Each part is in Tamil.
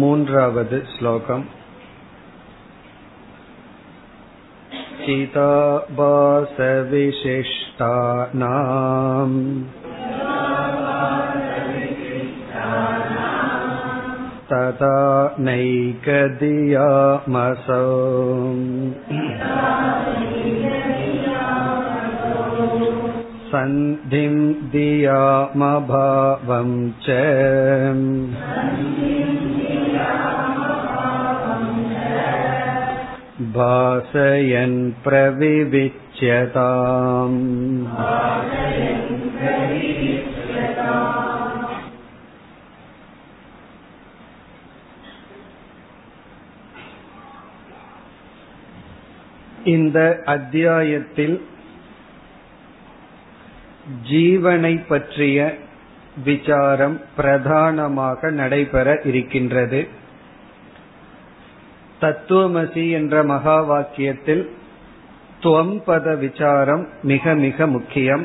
மூன்றாவது ஸ்லோகம். சிதாபாசவிசிஷ்டானாம் ததா நைகதியாமசோ சந்திம் தியாமபாவம் ச பாசயன் பிரவிவிச்யதாம். இந்த அத்தியாயத்தில் ஜீவனை பற்றிய விசாரம் பிரதானமாக நடைபெற இருக்கின்றது. தத்துவமசி என்ற மகா வாக்கியத்தில் துவம்பத விசாரம் மிக மிக முக்கியம்.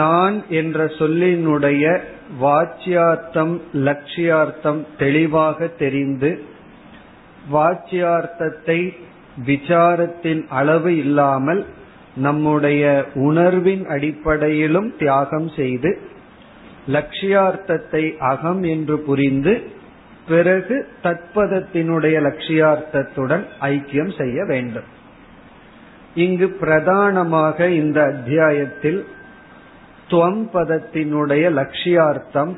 நான் என்ற சொல்லினுடைய வாச்சியார்த்தம் லட்சியார்த்தம் தெளிவாக தெரிந்து வாச்சியார்த்தத்தை விசாரத்தின் அளவு இல்லாமல் நம்முடைய உணர்வின் அடிப்படையிலும் தியாகம் செய்து லட்சியார்த்தத்தை அகம் என்று புரிந்து பிறகு தத்பதத்தினுடைய லட்சியார்த்தத்துடன் ஐக்கியம் செய்ய வேண்டும். இங்கு பிரதானமாக இந்த அத்தியாயத்தில் துவம் பதத்தினுடைய லட்சியார்த்தம்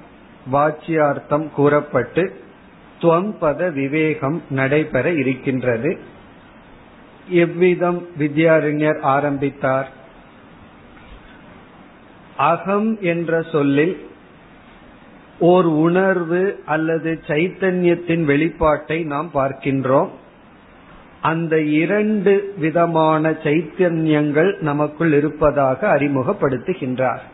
வாச்சியார்த்தம் கூறப்பட்டு துவம் பத விவேகம் நடைபெற இருக்கின்றது. எவ்விதம் வித்யாரண்யர் ஆரம்பித்தார்? அகம் என்ற சொல்லில் ஓர் உணர்வு அல்லது சைத்தன்யத்தின் வெளிப்பாட்டை நாம் பார்க்கின்றோம். அந்த இரண்டு விதமான சைத்தன்யங்கள் நமக்குள் இருப்பதாக அறிமுகப்படுத்துகின்றார்.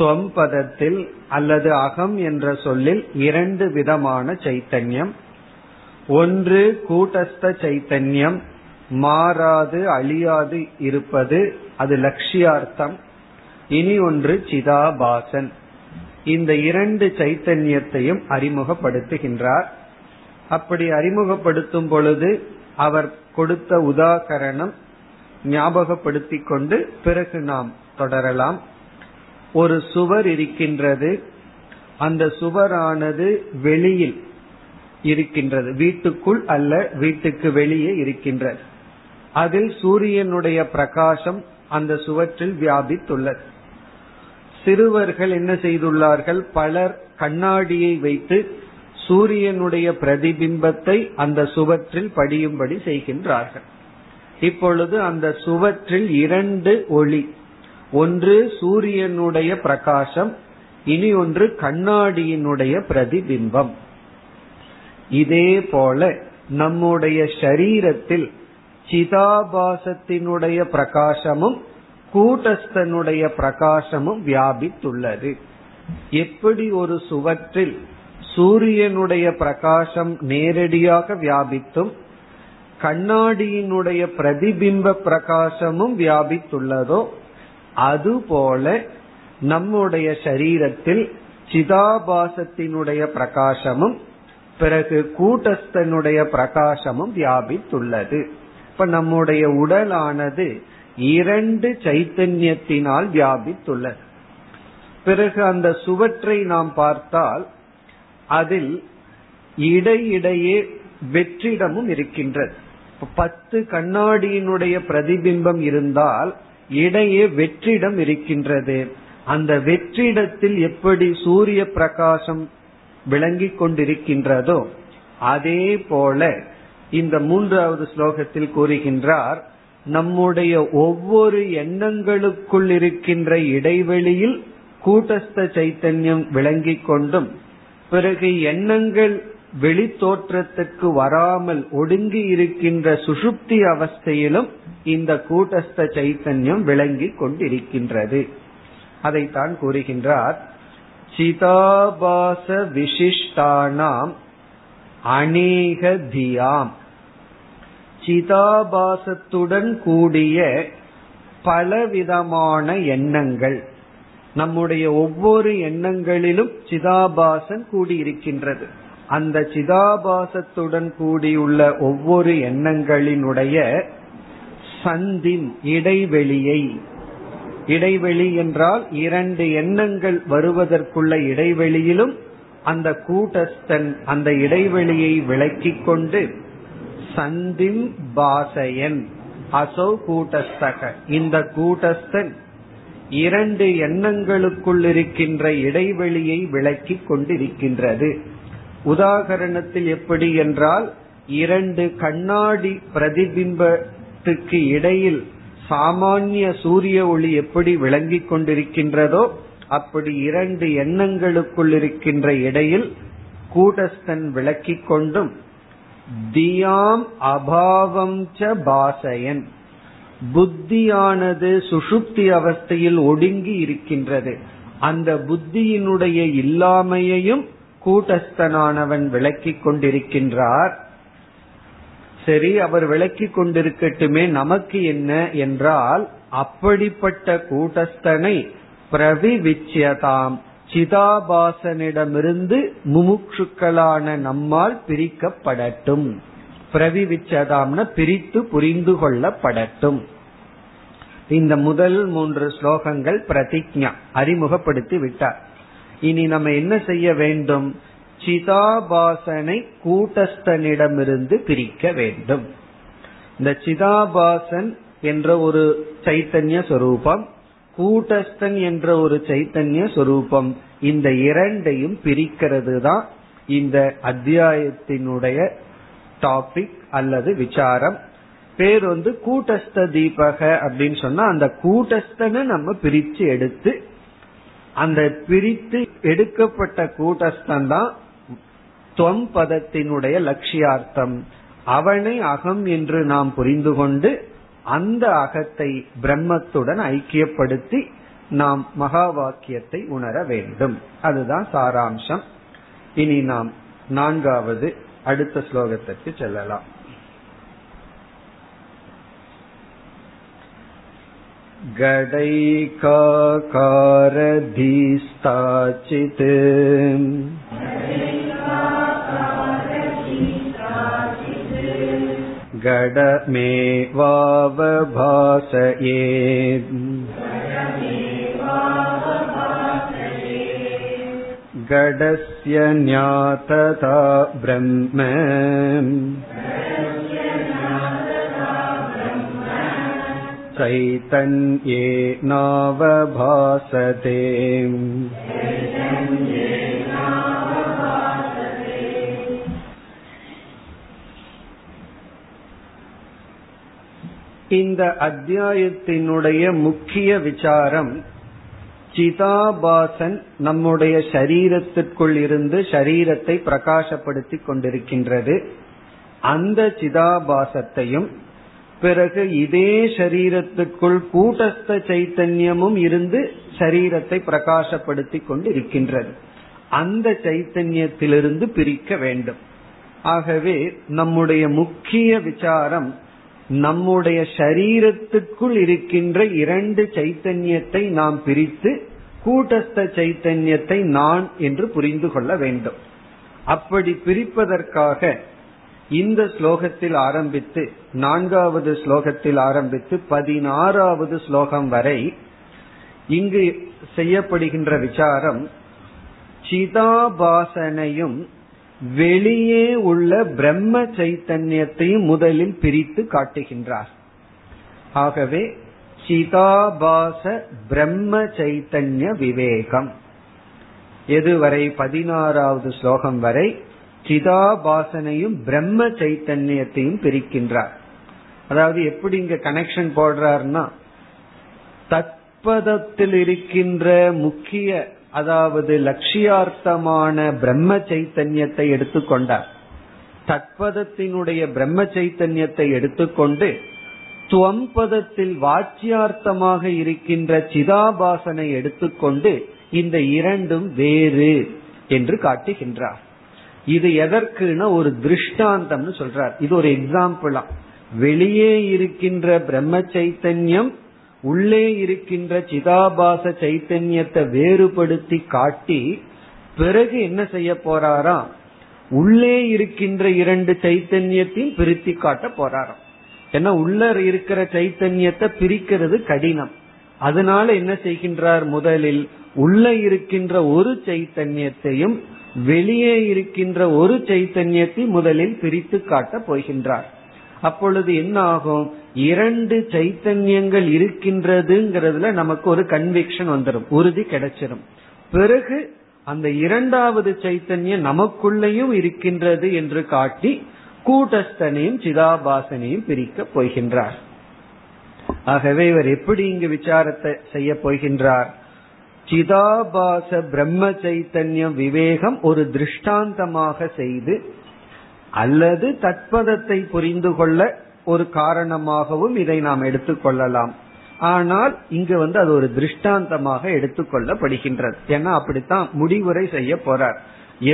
தொம்பதத்தில் அல்லது அகம் என்ற சொல்லில் இரண்டு விதமான சைத்தன்யம். ஒன்று கூட்டஸ்த சைத்தன்யம், மாறாது அழியாது இருப்பது, அது லட்சியார்த்தம். இனி ஒன்று சிதாபாசன். இந்த இரண்டு சைத்தன்யத்தையும் அறிமுகப்படுத்துகின்றார். அப்படி அறிமுகப்படுத்தும் பொழுது அவர் கொடுத்த உதாகரணம் ஞாபகப்படுத்திக் கொண்டு பிறகு நாம் தொடரலாம். ஒரு சுவர் இருக்கின்றது. அந்த சுவரானது வெளியில் இருக்கின்றது, வீட்டுக்குள் அல்ல, வீட்டுக்கு வெளியே இருக்கின்றது. அதில் சூரியனுடைய பிரகாசம் அந்த சுவற்றில் வியாபித்துள்ளது. சிறுவர்கள் என்ன செய்துள்ளார்கள்? பலர் கண்ணாடியை வைத்து சூரியனுடைய பிரதிபிம்பத்தை அந்த சுவற்றில் படியும்படி செய்கின்றார்கள். இப்பொழுது அந்த சுவற்றில் இரண்டு ஒளி, ஒன்று சூரியனுடைய பிரகாசம், இனி ஒன்று கண்ணாடியினுடைய பிரதிபிம்பம். இதே போல நம்முடைய சரீரத்தில் சிதாபாசத்தினுடைய பிரகாசமும் கூட்டஸ்தனுடைய பிரகாசமும் வியாபித்துள்ளது. எப்படி ஒரு சுவற்றில் சூரியனுடைய பிரகாசம் நேரடியாக வியாபித்தும் கண்ணாடியினுடைய பிரதிபிம்ப பிரகாசமும் வியாபித்துள்ளதோ அதுபோல நம்முடைய சரீரத்தில் சிதாபாசத்தினுடைய பிரகாசமும் பிறகு கூட்டஸ்தனுடைய பிரகாசமும் வியாபித்துள்ளது. இப்ப நம்முடைய உடலானது இரண்டு சைத்தன்யத்தினால் வியாபித்துள்ளது. பிறகு அந்த சுவற்றை நாம் பார்த்தால் அதில் இடையிடையே வெற்றிடமும் இருக்கின்றது. 10 கண்ணாடியினுடைய பிரதிபிம்பம் இருந்தால் இடையே வெற்றிடம் இருக்கின்றது. அந்த வெற்றிடத்தில் எப்படி சூரிய பிரகாசம் விளங்கிக் கொண்டிருக்கின்றதோ அதே போல இந்த மூன்றாவது ஸ்லோகத்தில் கூறுகின்றார், நம்முடைய ஒவ்வொரு எண்ணங்களுக்குள் இருக்கின்ற இடைவெளியில் கூட்டஸ்த சைத்தன்யம் விளங்கிக் கொண்டும் பிறகு எண்ணங்கள் வெளி தோற்றத்துக்கு வராமல் ஒடுங்கி இருக்கின்ற சுஷுப்தி அவஸ்தையிலும் இந்த கூட்டஸ்த சைத்தன்யம் விளங்கிக் கொண்டிருக்கின்றது. அதைத்தான் கூறுகின்றார், சிதாபாச விசிஷ்டானாம் அநேக தியாம். சிதாபாசத்துடன் கூடிய பலவிதமான எண்ணங்கள், நம்முடைய ஒவ்வொரு எண்ணங்களிலும் சிதாபாசன் கூடியிருக்கின்றது. அந்த சிதாபாசத்துடன் கூடியுள்ள ஒவ்வொரு எண்ணங்களினுடைய சந்தி இடைவெளியை, இடைவெளி என்றால் இரண்டு எண்ணங்கள் வருவதற்குள்ள இடைவெளியிலும் அந்த கூட்டஸ்தன் அந்த இடைவெளியை விளக்கிக் கொண்டு சந்திம் பாசயன் அசோ கூட்டஸ்தக, இந்த கூட்டஸ்தன் இரண்டு எண்ணங்களுக்குள் இருக்கின்ற இடைவெளியை விளக்கிக் கொண்டிருக்கின்றது. உதாகரணத்தில் எப்படி என்றால், இரண்டு கண்ணாடி பிரதிபிம்பத்துக்கு இடையில் சாமானிய சூரிய ஒளி எப்படி விளங்கிக் கொண்டிருக்கின்றதோ அப்படி இரண்டு எண்ணங்களுக்குள் இருக்கின்ற இடையில் கூட்டஸ்தன் விளக்கிக் கொண்டும் தியாம் அபாவம் ச பாசயன், புத்தியானது சுஷுப்தி அவஸ்தையில் ஒடுங்கி இருக்கின்றது, அந்த புத்தியினுடைய இல்லாமையையும் கூட்டஸ்தனானவன் விளக்கிக் கொண்டிருக்கின்றார். சரி, அவர் விளக்கிக் கொண்டிருக்கட்டுமே, நமக்கு என்ன என்றால் அப்படிப்பட்ட கூட்டஸ்தனை பிரவிவிச்யதாம், சிதாபாசனிடமிருந்து முமுட்சுக்களான நம்மால் பிரிக்கப்படட்டும். பிரவிவிச்சதாம்னா பிரித்து புரிந்து கொள்ளப்படட்டும். இந்த முதல் 3 ஸ்லோகங்கள் பிரதிஜ்ஞா அறிமுகப்படுத்தி விட்டார். இனி நம்ம என்ன செய்ய வேண்டும்? சிதாபாசனை கூட்டஸ்தனிடமிருந்து பிரிக்க வேண்டும். இந்த சிதாபாசன் என்ற ஒரு சைத்தன்ய சொரூபம், கூட்டஸ்தன் என்ற ஒரு சைத்தன்ய சொரூபம், இந்த இரண்டையும் பிரிக்கிறது தான் இந்த அத்தியாயத்தினுடைய டாபிக் அல்லது விசாரம். பேர் வந்து கூட்டஸ்த தீபக அப்படின்னு சொன்னா அந்த கூட்டஸ்தனை நம்ம பிரித்து எடுத்து, அந்த பிரித்து எடுக்கப்பட்ட கூட்டஸ்தன் தான் துவம் பதத்தினுடைய லட்சியார்த்தம். அவனை அகம் என்று நாம் புரிந்து கொண்டு அந்த அகத்தை பிரம்மத்துடன் ஐக்கியப்படுத்தி நாம் மகா வாக்கியத்தை உணர வேண்டும். அதுதான் சாராம்சம். இனி நாம் 4வது அடுத்த ஸ்லோகத்திற்கு செல்லலாம். கடைகாரதீஸ்தாசித் கடமேவாவபாசயே. கடஸ்ய ஞாததா ப்ரஹ்ம சைதன்யே நாவபாசதே. இந்த அத்தியாயத்தினுடைய முக்கிய விசாரம், சிதாபாசன் நம்முடைய சரீரத்திற்குள் இருந்து சரீரத்தை பிரகாசப்படுத்தி கொண்டிருக்கின்றது. அந்த சிதாபாசத்தையும் பிறகு இதே சரீரத்திற்குள் கூட்டஸ்த சைத்தன்யமும் இருந்து சரீரத்தை பிரகாசப்படுத்தி கொண்டிருக்கின்றது. அந்த சைத்தன்யத்திலிருந்து பிரிக்க வேண்டும். ஆகவே நம்முடைய முக்கிய விசாரம் நம்முடைய சரீரத்துக்குள் இருக்கின்ற 2 சைத்தன்யத்தை நாம் பிரித்து கூட்டஸ்த சைத்தன்யத்தை நான் என்று புரிந்து கொள்ள வேண்டும். அப்படி பிரிப்பதற்காக இந்த ஸ்லோகத்தில் ஆரம்பித்து 4வது ஸ்லோகத்தில் ஆரம்பித்து 16வது ஸ்லோகம் வரை இங்கு செய்யப்படுகின்ற விசாரம், சிதாபாசனையும் வெளியே உள்ள பிரம்ம சைத்தன்யத்தையும் முதலில் பிரித்து காட்டுகின்றார். ஆகவே சிதாபாச பிரம்ம சைத்தன்ய விவேகம் எதுவரை? 16வது ஸ்லோகம் வரை சிதாபாசனையும் பிரம்ம சைத்தன்யத்தையும் பிரிக்கின்றார். அதாவது எப்படி இங்க கனெக்ஷன் போடுறார்னா, தத்பதத்தில் இருக்கின்ற முக்கிய அதாவது லட்சியார்த்தமான பிரம்ம சைத்தன்யத்தை எடுத்துக்கொண்டார். தத்பதத்தினுடைய பிரம்ம சைத்தன்யத்தை எடுத்துக்கொண்டு துவம்பதத்தில் வாச்சியார்த்தமாக இருக்கின்ற சிதாபாசனை எடுத்துக்கொண்டு இந்த இரண்டும் வேறு என்று காட்டுகின்றார். இது எதற்குனா ஒரு திருஷ்டாந்தம்னு சொல்றார். இது ஒரு எக்ஸாம்பிளா, வெளியே இருக்கின்ற பிரம்ம சைத்தன்யம் உள்ளே இருக்கின்ற சிதாபாச சைத்தன்யத்தை வேறுபடுத்தி காட்டி பிறகு என்ன செய்ய போறாராம், உள்ளே இருக்கின்ற இரண்டு சைத்தன்யத்தையும் பிரித்து காட்ட போறாராம். ஏன்னா உள்ள இருக்கிற சைத்தன்யத்தை பிரிக்கிறது கடினம். அதனால என்ன செய்கின்றார், முதலில் உள்ள இருக்கின்ற ஒரு சைத்தன்யத்தையும் வெளியே இருக்கின்ற ஒரு சைத்தன்யத்தை முதலில் பிரித்து காட்ட போகின்றார். அப்பொழுது என்ன ஆகும், இரண்டு சைத்தன்யங்கள் இருக்கின்றதுங்கிறதுல நமக்கு ஒரு கன்விக்ஷன் வந்துடும், உறுதி கிடைச்சிடும். பிறகு அந்த இரண்டாவது சைத்தன்யம் நமக்குள்ளேயும் இருக்கின்றது என்று காட்டி கூட்டஸ்தனையும் சிதாபாசனையும் பிரிக்க போகின்றார். ஆகவே இவர் எப்படி இங்கு விசாரத்தை செய்ய போகின்றார், சிதாபாச பிரம்ம சைத்தன்யம் விவேகம் ஒரு திருஷ்டாந்தமாக செய்து, அல்லது தத்பதத்தை புரிந்து கொள்ள ஒரு காரணமாகவும் இதை நாம் எடுத்துக்கொள்ளலாம். ஆனால் இங்கு அது ஒரு திருஷ்டாந்தமாக எடுத்துக்கொள்ளப்படுகின்றது. ஏன்னா அப்படித்தான் முடிவுரை செய்ய போறார்.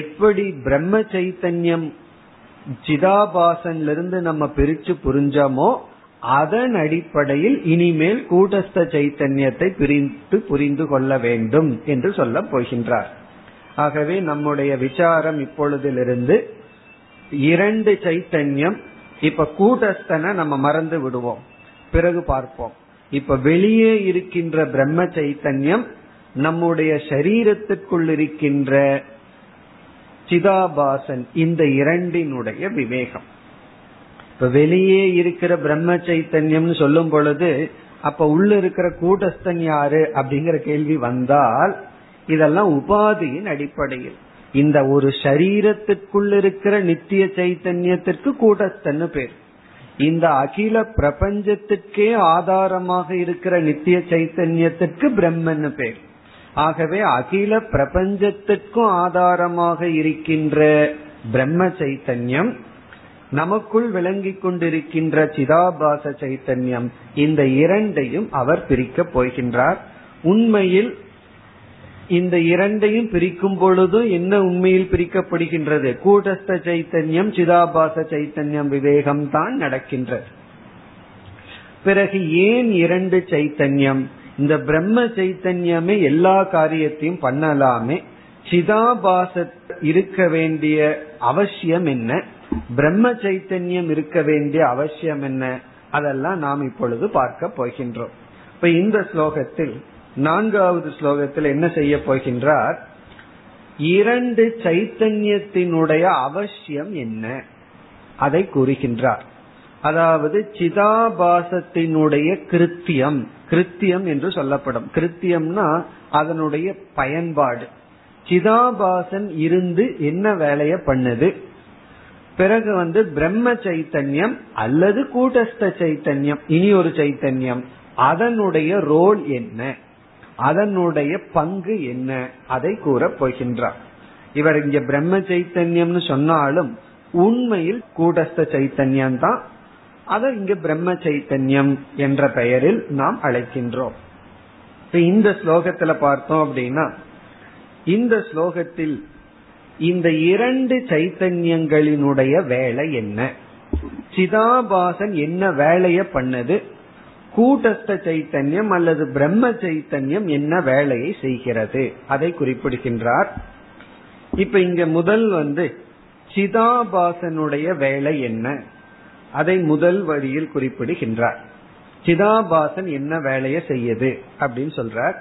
எப்படி பிரம்ம சைத்தன்யம் சிதாபாசனிலிருந்து நம்ம பிரிச்சு புரிஞ்சோமோ அதன் அடிப்படையில் இனிமேல் கூட்டஸ்த சைத்தன்யத்தை பிரித்து புரிந்து கொள்ள வேண்டும் என்று சொல்ல போகின்றார். ஆகவே நம்முடைய விசாரம் இப்பொழுதிலிருந்து இரண்டு சைத்தன்யம், இப்ப கூட்டஸ்தனை நம்ம மறந்து விடுவோம், பிறகு பார்ப்போம். இப்ப வெளியே இருக்கின்ற பிரம்ம சைத்தன்யம், நம்முடைய சரீரத்திற்குள் இருக்கின்ற சிதாபாசன், இந்த இரண்டினுடைய விவேகம். இப்ப வெளியே இருக்கிற பிரம்ம சைத்தன்யம் சொல்லும் பொழுது அப்ப உள்ள இருக்கிற கூட்டஸ்தன் யாரு அப்படிங்கிற கேள்வி வந்தால், இதெல்லாம் உபாதியின் அடிப்படையில் இந்த ஒரு சரீரத்திற்குள் இருக்கிற நித்திய சைத்தன்யத்திற்கு கூட்டஸ்தன்னு பேர். இந்த அகில பிரபஞ்சத்திற்கே ஆதாரமாக இருக்கிற நித்திய சைத்தன்யத்திற்கு பிரம்மன்னு பேர். ஆகவே அகில பிரபஞ்சத்திற்கும் ஆதாரமாக இருக்கின்ற பிரம்ம சைத்தன்யம், நமக்குள் விளங்கி கொண்டிருக்கின்ற சிதாபாச சைத்தன்யம், இந்த இரண்டையும் அவர் பிரிக்க போகின்றார். உண்மையில் இந்த இரண்டையும் பிரிக்கும் பொழுதும் என்ன உண்மையில் பிரிக்கப்படுகின்றது, கூட்டஸ்த சைத்தன்யம் சிதாபாச சைத்தன்யம் விவேகம் தான் நடக்கின்றது. பிறகு ஏன் இரண்டு சைத்தன்யம், இந்த பிரம்ம சைத்தன்யமே எல்லா காரியத்தையும் பண்ணலாமே, சிதாபாச இருக்க வேண்டிய அவசியம் என்ன, பிரம்ம சைத்தன்யம் இருக்க வேண்டிய அவசியம் என்ன, அதெல்லாம் நாம் இப்பொழுது பார்க்க போகின்றோம். இப்ப இந்த ஸ்லோகத்தில், நான்காவது ஸ்லோகத்தில் என்ன செய்ய போகின்றார், இரண்டு சைத்தன்யத்தினுடைய அவசியம் என்ன அதை கூறுகின்றார். அதாவது சிதாபாசத்தினுடைய கிருத்தியம், கிருத்தியம் என்று சொல்லப்படும். கிருத்தியம்னா அதனுடைய பயன்பாடு. சிதாபாசன் இருந்து என்ன வேலைய பண்ணுது, பிறகு பிரம்ம சைத்தன்யம் அல்லது கூட்டஸ்த சைத்தன்யம், இனி ஒரு சைத்தன்யம், அதனுடைய ரோல் என்ன, அதனுடைய பங்கு என்ன, அதை கூற போகின்றார். இவர் இங்க பிரம்ம சைத்தன்யம்னு சொன்னாலும் உண்மையில் கூட்டஸ்த சைத்தன்யம் தான். அதை இங்க பிரம்ம சைத்தன்யம் என்ற பெயரில் நாம் அழைக்கின்றோம். இந்த ஸ்லோகத்துல பார்த்தோம் அப்படின்னா, இந்த ஸ்லோகத்தில் இந்த இரண்டு சைத்தன்யங்களினுடைய வேலை என்ன, சிதாபாசன் என்ன வேலைய பண்ணது, கூட்டஸ்த சைத்தன்யம் அல்லது பிரம்ம சைத்தன்யம் என்ன வேலையை செய்கிறது, அதை குறிப்பிடுகின்றார். இப்ப இங்க முதல் சிதாபாசனுடைய வேலை என்ன, அதை முதல் வரியில் குறிப்பிடுகின்றார். சிதாபாசன் என்ன வேலையை செய்யுது அப்படின்னு சொல்றார்.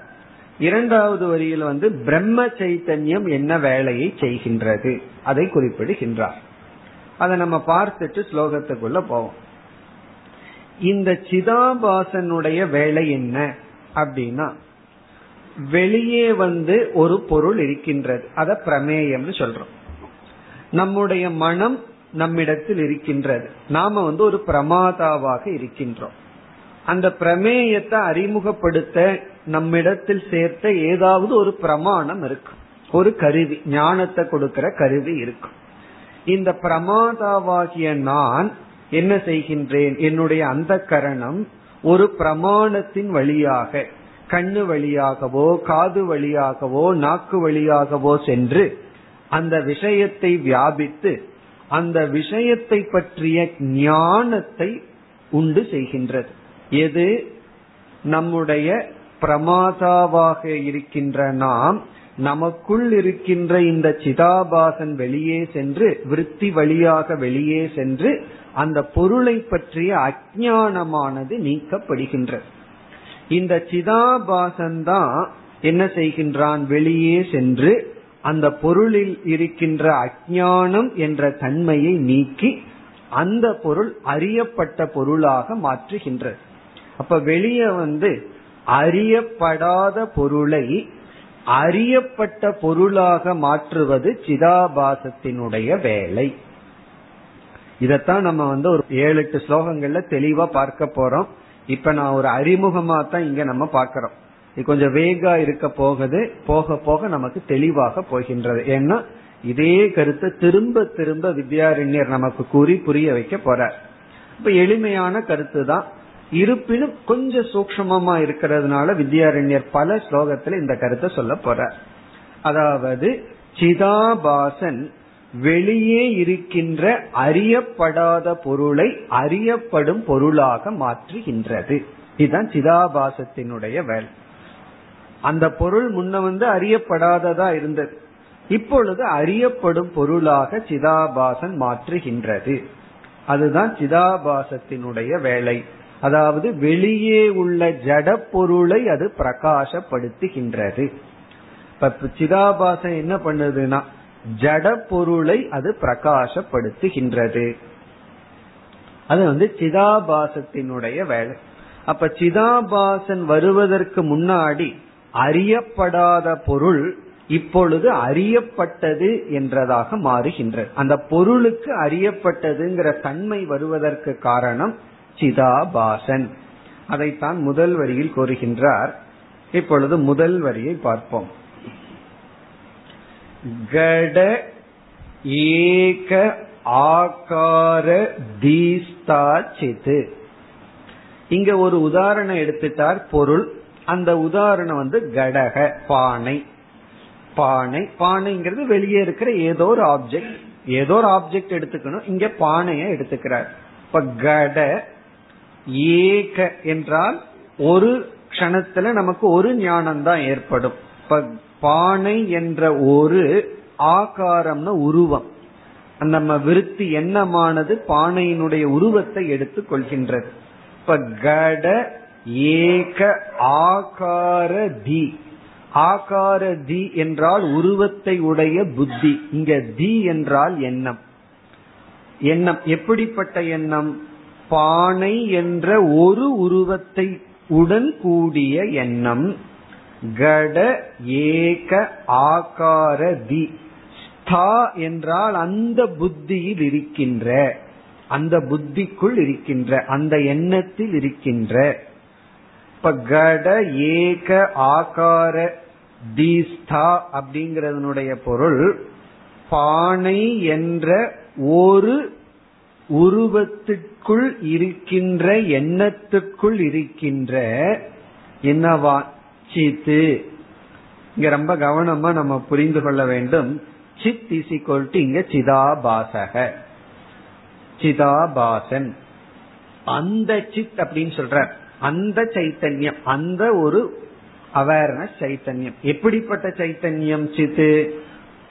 இரண்டாவது வரியில் பிரம்ம சைத்தன்யம் என்ன வேலையை செய்கின்றது அதை குறிப்பிடுகின்றார். அதை நம்ம பார்த்துட்டு ஸ்லோகத்துக்குள்ள போவோம். இந்த சிதாபாசனுடைய வேலை என்ன அப்படின்னா, வெளியே ஒரு பொருள் இருக்கின்றது, அத பிரமேயம்னு சொல்றோம். நம்முடைய மனம் நம்மிடத்தில் இருக்கின்றது, நாம ஒரு பிரமாதாவாக இருக்கின்றோம். அந்த பிரமேயத்தை அறிமுகப்படுத்த நம்மிடத்தில் சேர்த்த ஏதாவது ஒரு பிரமாணம் இருக்கும், ஒரு கருவி, ஞானத்தை கொடுக்கிற கருவி இருக்கும். இந்த பிரமாதாவாகிய நான் என்ன செய்கின்றேன், என்னுடைய அந்தக்கரணம் ஒரு பிரமாணத்தின் வழியாக, கண்ணு வழியாகவோ காது வழியாகவோ நாக்கு வழியாகவோ சென்று அந்த விஷயத்தை வியாபித்து அந்த விஷயத்தை பற்றிய ஞானத்தை உண்டு செய்கின்றது. எது, நம்முடைய பிரமாதாவாக இருக்கின்ற நாம் நமக்குள் இருக்கின்ற இந்த சிதாபாசன் வெளியே சென்று, விருத்தி வழியாக வெளியே சென்று அந்த பொருளை பற்றிய அஞ்ஞானமானது நீக்கப்படுகின்றது. இந்த சிதாபாசன் தான் என்ன செய்கின்றான், வெளியே சென்று அந்த பொருளில் இருக்கின்ற அஞ்ஞானம் என்ற தன்மையை நீக்கி அந்த பொருள் அறியப்பட்ட பொருளாக மாற்றுகின்றது. அப்ப வெளியே வந்து அறியப்படாத பொருளை அறியப்பட்ட பொருளாக மாற்றுவது சிதாபாசத்தினுடைய வேலை. இதத்தான் நம்ம வந்து ஒரு 7-8 ஸ்லோகங்கள்ல தெளிவா பார்க்க போறோம். இப்ப நான் ஒரு அறிமுகமா தான் இங்க நம்ம பார்க்கிறோம். இது கொஞ்சம் வேகா இருக்க போகுது, போக போக நமக்கு தெளிவாக போகின்றது. ஏன்னா இதே கருத்தை திரும்ப திரும்ப வித்யாரண்யர் நமக்கு கூறி புரிய வைக்க போறார். இப்ப எளிமையான கருத்து தான், இருப்பினும் கொஞ்சம் சூக்ஷ்மமா இருக்கிறதுனால வித்யாரண்யர் பல ஸ்லோகத்துல இந்த கருத்தை சொல்ல போறார். அதாவது சிதாபாசன் வெளியே இருக்கின்ற அறியப்படாத பொருளை அறியப்படும் பொருளாக மாற்றுகின்றது. இதுதான் சிதாபாசத்தினுடைய வேலை. அந்த பொருள் முன்ன வந்து அறியப்படாததா இருந்தது, இப்பொழுது அறியப்படும் பொருளாக சிதாபாசன் மாற்றுகின்றது. அதுதான் சிதாபாசத்தினுடைய வேலை. அதாவது வெளியே உள்ள ஜட பொருளை அது பிரகாசப்படுத்துகின்றது. இப்ப சிதாபாசன் என்ன பண்ணுதுன்னா ஜட பொருளை அது பிரகாசப்படுத்துகின்றது. அது வந்து சிதாபாசத்தினுடைய வேலை. அப்ப சிதாபாசன் வருவதற்கு முன்னாடி அறியப்படாத பொருள் இப்பொழுது அறியப்பட்டது என்றதாக மாறுகின்றது. அந்த பொருளுக்கு அறியப்பட்டதுங்கிற தன்மை வருவதற்கு காரணம் சிதாபாசன். அதைத்தான் முதல் வரியில் கூறுகின்றார். இப்பொழுது முதல் வரியை பார்ப்போம். கட ஏக ஆகார தீஸ்தாசிது. இங்க ஒரு உதாரணம் எடுத்துட்டார் பொருள். அந்த உதாரணம் வந்து கடக பானை. பானை, பானைங்கிறது வெளியே இருக்கிற ஏதோ ஒரு ஆப்ஜெக்ட், ஏதோ ஒரு ஆப்ஜெக்ட் எடுத்துக்கணும். இங்க பானையை எடுத்துக்கிறார். இப்ப கட ஏக என்றால் ஒரு கணத்துல நமக்கு ஒரு ஞானம் தான் ஏற்படும். இப்ப பானை என்ற ஒரு ஆகாரம்னு உருவம், நம்ம விருத்தி எண்ணமானது பானையினுடைய உருவத்தை எடுத்து கொள்கின்றது. இப்ப கட ஏக ஆகார தி. ஆகார தி என்றால் உருவத்தை உடைய புத்தி. இங்க தி என்றால் எண்ணம். எண்ணம், எப்படிப்பட்ட எண்ணம்? பானை என்ற ஒரு உருவத்தை உடன் கூடிய எண்ணம். கட ஏக ஆகார தி ஸ்தா என்றால் அந்த புத்தியில் இருக்கின்ற, அந்த புத்திக்குள் இருக்கின்ற, அந்த எண்ணத்தில் இருக்கின்ற. இப்ப கட ஏக ஆகார தி ஸ்தா அப்படிங்கறதனுடைய பொருள் பானை என்ற ஒரு உருவத்திற்குள் இருக்கின்ற எண்ணத்துக்குள் இருக்கின்ற என்னவா? சித்து. இங்க ரொம்ப கவனமா நம்ம புரிந்து கொள்ள வேண்டும். சித் இஸ் ஈக்வல் டு இங்க சிதாபாசக, சிதாபாசன். அந்த சித் அப்படின்னு சொல்ற அந்த சைத்தன்யம், அந்த ஒரு அவேர்னஸ் சைத்தன்யம். எப்படிப்பட்ட சைத்தன்யம்? சித்து.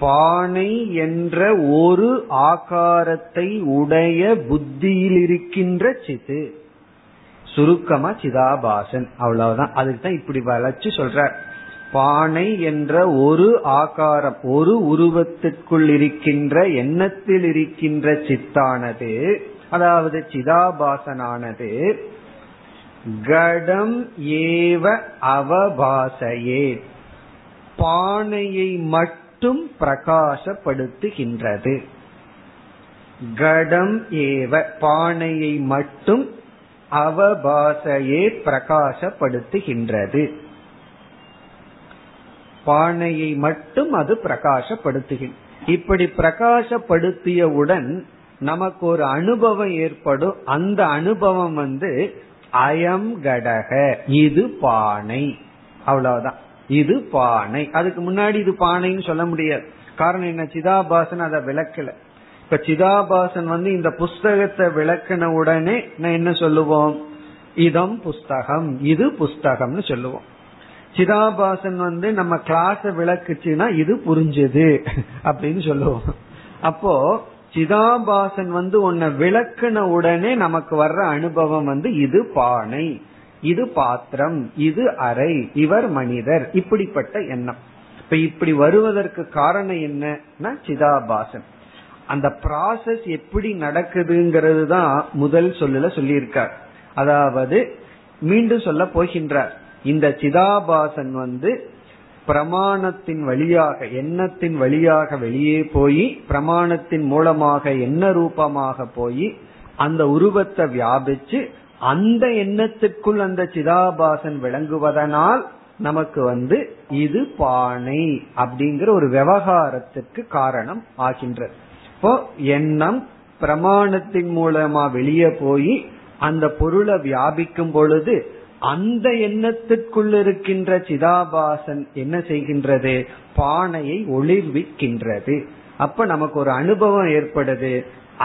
பானை என்ற ஒரு ஆகாரத்தை உடைய புத்தியில் இருக்கின்ற சித்து. சுருக்கமா சிதாபாசன், அவ்வளவுதான். அதுக்குதான் இப்படி வளர்ச்சி சொல்ற. பானை என்ற ஒரு ஆகாரம், ஒரு உருவத்திற்குள் இருக்கின்ற எண்ணத்தில் இருக்கின்ற சித்தானது, அதாவது சிதாபாசனானது கடம் ஏவ அவபாசையே, பானையை மட்டும் பிரகாசப்படுத்துகின்றது. கடம் ஏவ, பானையை மட்டும் அவபாசையே பிரகாசப்படுத்துகின்றது. பானையை மட்டும் அது பிரகாசப்படுத்துகின்ற. இப்படி பிரகாசப்படுத்தியவுடன் நமக்கு ஒரு அனுபவம் ஏற்படும். அந்த அனுபவம் வந்து அயம் கடக, இது பானை, அவ்வளவுதான். இது பானை. அதுக்கு முன்னாடி இது பானைன்னு சொல்ல முடியாது. காரணம் என்ன? சிதாபாசன் அதை விளக்கல. இப்ப சிதாபாசன் வந்து இந்த புஸ்தகத்தை விளக்கின உடனே நான் என்ன சொல்லுவோம்? இதம் புஸ்தகம், இது புஸ்தகம்னு சொல்லுவோம். சிதாபாசன் வந்து நம்ம கிளாஸ விளக்குச்சுன்னா இது புரிஞ்சது அப்படின்னு சொல்லுவோம். அப்போ சிதாபாசன் வந்து உன்னை விளக்குன உடனே நமக்கு வர்ற அனுபவம் வந்து இது பானை, இது பாத்திரம், இது அறை, இவர் மனிதர், இப்படிப்பட்ட எண்ணம். இப்ப இப்படி வருவதற்கு காரணம் என்னன்னா சிதாபாசன். அந்த ப்ராசஸ் எப்படி நடக்குதுங்கிறது தான் முதல் சொல்லுல சொல்லியிருக்கார். அதாவது மீண்டும் சொல்ல போகின்றார், இந்த சிதாபாசன் வந்து பிரமாணத்தின் வழியாக, எண்ணத்தின் வழியாக வெளியே போய் பிரமாணத்தின் மூலமாக எண்ண ரூபமாக போய் அந்த உருவத்தை வியாபிச்சு அந்த எண்ணத்துக்குள் அந்த சிதாபாசன் விளங்குவதனால் நமக்கு வந்து இது பானை அப்படிங்கிற ஒரு விவகாரத்துக்கு காரணம் ஆகின்றது. இப்போ எண்ணம் பிரமாணத்தின் மூலமா வெளியே போய் அந்த பொருளை வியாபிக்கும் பொழுது அந்த எண்ணத்திற்குள் இருக்கின்ற சிதாபாசன் என்ன செய்கின்றது, பானையை ஒளிர்விக்கின்றது. அப்ப நமக்கு ஒரு அனுபவம் ஏற்படுது,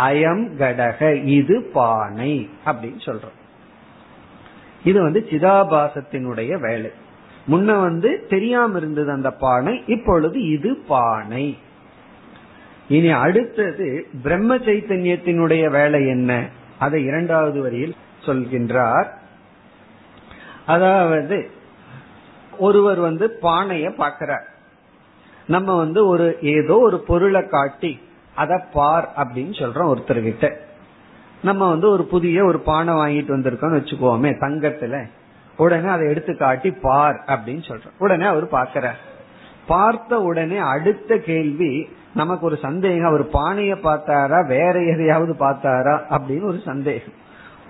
அயம் கடக, இது பானை அப்படின்னு சொல்றோம். இது வந்து சிதாபாசத்தினுடைய வேலை. முன்ன வந்து தெரியாம இருந்தது அந்த பானை, இப்பொழுது இது பானை. இனி அடுத்தது பிரம்ம சைத்தன்யத்தினுடைய வேலை என்ன, அதை இரண்டாவது வரியில் சொல்கின்றார். அதாவது ஒருவர் வந்து பானைய பாக்கிறார், நம்ம வந்து ஒரு ஏதோ ஒரு பொருளை காட்டி அத பார் அப்படின்னு சொல்றோம். ஒருத்தர்கிட்ட நம்ம வந்து ஒரு புதிய ஒரு பானை வாங்கிட்டு வந்திருக்கோம்னு வச்சுக்கோமே, தங்கத்துல. உடனே அதை எடுத்து காட்டி பார் அப்படின்னு சொல்றோம். உடனே அவர் பாக்கிறார். பார்த்த உடனே அடுத்த கேள்வி நமக்கு ஒரு சந்தேகம், அவர் பானைய பார்த்தாரா வேற எதையாவது பார்த்தாரா அப்படின்னு ஒரு சந்தேகம்.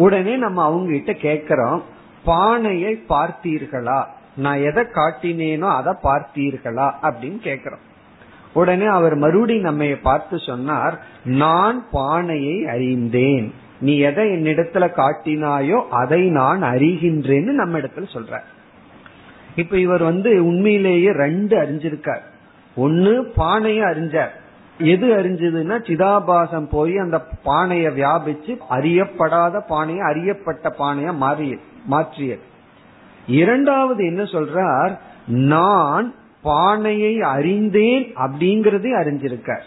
உடனே நம்ம அவங்க கிட்ட கேட்கிறோம், பானையை பார்த்தீர்களா, நான் எதை காட்டினேனோ அதை பார்த்தீர்களா அப்படின்னு கேட்கிறோம். உடனே அவர் மறுபடி நம்ம பார்த்து சொன்னார், நான் பானையை அறிந்தேன், நீ எதை என்னிடத்துல காட்டினாயோ அதை நான் அறிகின்றேன்னு நம்ம இடத்துல சொல்ற. இப்ப இவர் வந்து உண்மையிலேயே ரெண்டு அறிஞ்சிருக்கார். ஒன்னு பானையை அறிஞ்சார். எது அறிஞ்சதுன்னா சிதாபாசம் போய் அந்த பானைய வியாபிச்சு அறியப்படாத பானைய அறியப்பட்ட பானைய மாற்றியது. இரண்டாவது என்ன சொல்றார், நான் பானையை அறிந்தேன் அப்படிங்கறதே அறிஞ்சிருக்கார்.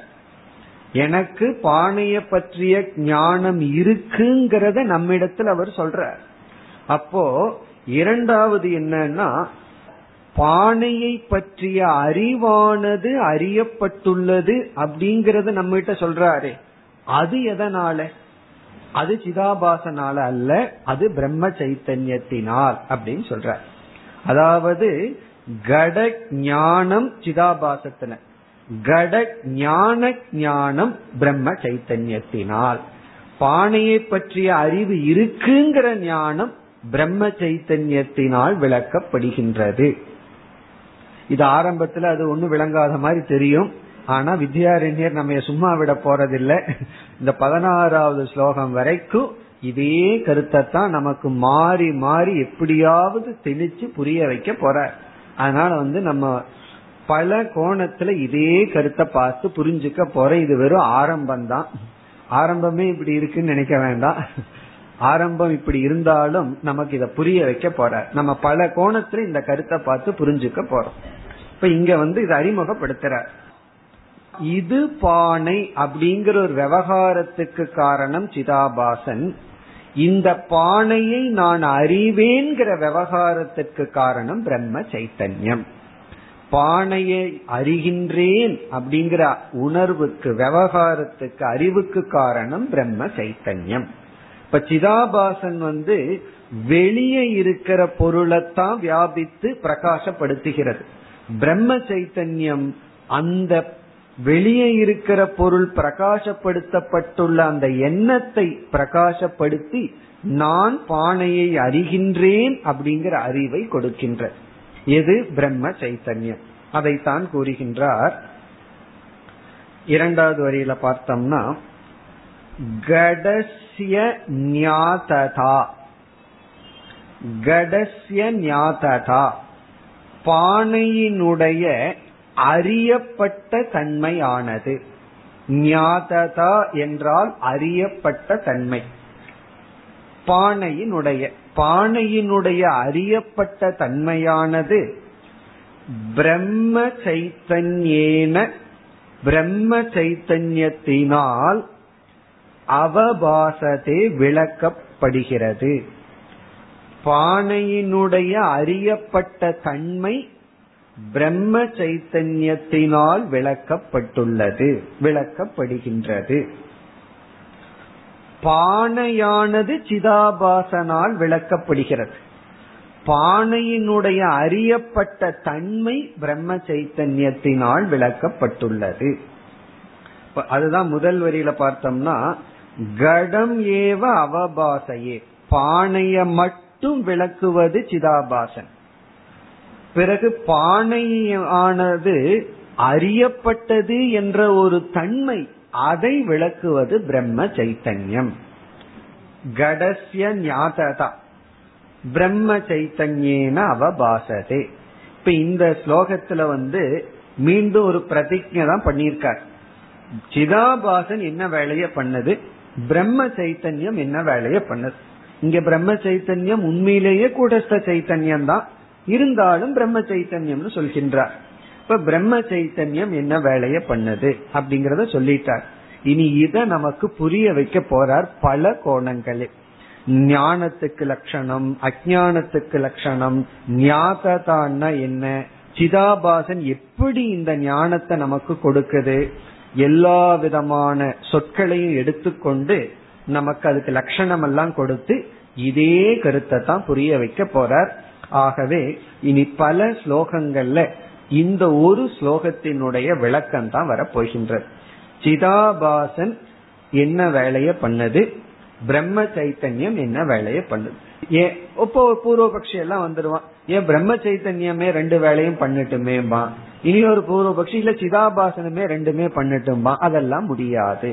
எனக்கு பானைய பற்றிய ஞானம் இருக்குங்கிறத நம்மிடத்துல அவர் சொல்றார். அப்போ இரண்டாவது என்னன்னா, பானையை பற்றிய அறிவானது அறியப்பட்டுள்ளது அப்படிங்கறத நம்மகிட்ட சொல்றாரு. அது எதனால? அது சிதாபாசனால அல்ல, அது பிரம்ம சைத்தன்யத்தினால் அப்படின்னு சொல்ற. அதாவது கட ஞானம் சிதாபாசத்துல, கட ஞான ஞானம் பிரம்ம சைத்தன்யத்தினால். பானையை பற்றிய அறிவு இருக்குங்கிற ஞானம் பிரம்ம சைத்தன்யத்தினால் விளக்கப்படுகின்றது. இது ஆரம்பத்துல அது ஒன்னும் விளங்காத மாதிரி தெரியும். ஆனா வித்யாரண்யர் நம்ம சும்மா விட போறதில்லை. இந்த 16வது ஸ்லோகம் வரைக்கும் இதே கருத்தைத்தான் நமக்கு மாறி மாறி எப்படியாவது திணிச்சு புரிய வைக்க போறார். அதனால வந்து நம்ம பல கோணத்துல இதே கருத்தை பார்த்து புரிஞ்சுக்க போற. இது வெறும் ஆரம்பம்தான். ஆரம்பமே இப்படி இருக்குன்னு நினைக்க வேண்டாம். ஆரம்பம் இப்படி இருந்தாலும் நமக்கு இத புரிய வைக்க போற. நம்ம பல கோணத்துல இந்த கருத்தை பார்த்து புரிஞ்சுக்க போறோம். இப்ப இங்க வந்து இதை அறிமுகப்படுத்துற. இது பானை அப்படிங்கிற ஒரு விவகாரத்துக்கு காரணம் சிதாபாசன். இந்த பானையை நான் அறிவேன்கிற விவகாரத்துக்கு காரணம் பிரம்ம சைத்தன்யம். பானையை அறிகின்றேன் அப்படிங்கிற உணர்வுக்கு, விவகாரத்துக்கு, அறிவுக்கு காரணம் பிரம்ம சைத்தன்யம். இப்ப சிதாபாசன் வந்து வெளியே இருக்கிற பொருளைத்தான் வியாபித்து பிரகாசப்படுத்துகிறது. பிரம்ம சைத்தன்யம் அந்த வெளியே இருக்கிற பொருள் பிரகாசப்படுத்தப்பட்டுள்ள அந்த எண்ணத்தை பிரகாசப்படுத்தி நான் பானையை அறிகின்றேன் அப்படிங்கிற அறிவை கொடுக்கின்ற எது பிரம்ம சைத்தன்யம். அதைத்தான் கூறுகின்றார். இரண்டாவது வரியில பார்த்தோம்னா, கடஸ்ய ஞாததா, கடஸ்ய ஞாததா, பானையினுடைய அறியப்பட்ட தன்மையானது. ஞாததா என்றால் அறியப்பட்ட தன்மை. பானையினுடைய அறியப்பட்ட தன்மையானது பிரம்ம சைத்தன்யேன, பிரம்ம சைத்தன்யத்தினால் அவபாசத்தை விளக்கப்படுகிறது. பானையினுடைய அறியப்பட்ட தன்மை பிரம்ம சைத்தன்யத்தினால் விளக்கப்படுகின்றது. பானையானது சிதாபாசனால் விளக்கப்படுகிறது. பானையினுடைய அறியப்பட்ட தன்மை பிரம்ம சைத்தன்யத்தினால் விளக்கப்பட்டுள்ளது. அதுதான் முதல் வரியில பார்த்தோம்னா, கடம் ஏவ அவபாசையே, பானைய மட்டும் விளக்குவது சிதாபாசன். பிறகு பானையானது அறியப்பட்டது என்ற ஒரு தன்மை, அதை விளக்குவது பிரம்ம சைத்தன்யம். கடஸ்ய ஞாததா பிரம்ம சைத்தன்யேன அவபாசதே. இப்ப இந்த ஸ்லோகத்துல மீண்டும் ஒரு பிரதிஜை தான் பண்ணியிருக்கார். சிதாபாசன் என்ன வேலைய பண்ணது, பிரம்ம சைத்தன்யம் என்ன வேலைய பண்ணது. இங்க பிரம்ம சைத்தன்யம் உண்மையிலேயே கூடஸ்த சைத்தன்யம் தான், இருந்தாலும் பிரம்ம சைத்தன்யம்னு சொல்கின்றார். இப்ப பிரம்ம சைத்தன்யம் என்ன வேலைய பண்ணது அப்படிங்கறத சொல்லிட்டார். இனி இத நமக்கு புரிய வைக்க போறார் பல கோணங்களில். ஞானத்துக்கு லட்சணம், அஞ்ஞானத்துக்கு லட்சணம், ஞாததான்னா என்ன, சிதாபாசன் எப்படி இந்த ஞானத்தை நமக்கு கொடுக்குது, எல்லா விதமான சொற்களையும் எடுத்துக்கொண்டு நமக்கு அதுக்கு லட்சணம் எல்லாம் கொடுத்து இதே கருத்தை தான் புரிய வைக்க போறார். ஆகவே இனி பல ஸ்லோகங்கள்ல இந்த ஒரு ஸ்லோகத்தினுடைய விளக்கம் தான் வரப்போகின்றது. சிதாபாசன் என்ன வேலைய பண்ணது, பிரம்ம சைத்தன்யம் என்ன வேலைய பண்ணுது. ஏன் இப்போ பூர்வபக்ஷி எல்லாம் வந்துடுவான், ஏன் பிரம்ம சைத்தன்யமே ரெண்டு வேலையும் பண்ணிட்டுமேம்பா, இனி ஒரு பூர்வபக்ஷி இல்ல சிதாபாசனமே ரெண்டுமே பண்ணிட்டும்பா. அதெல்லாம் முடியாது.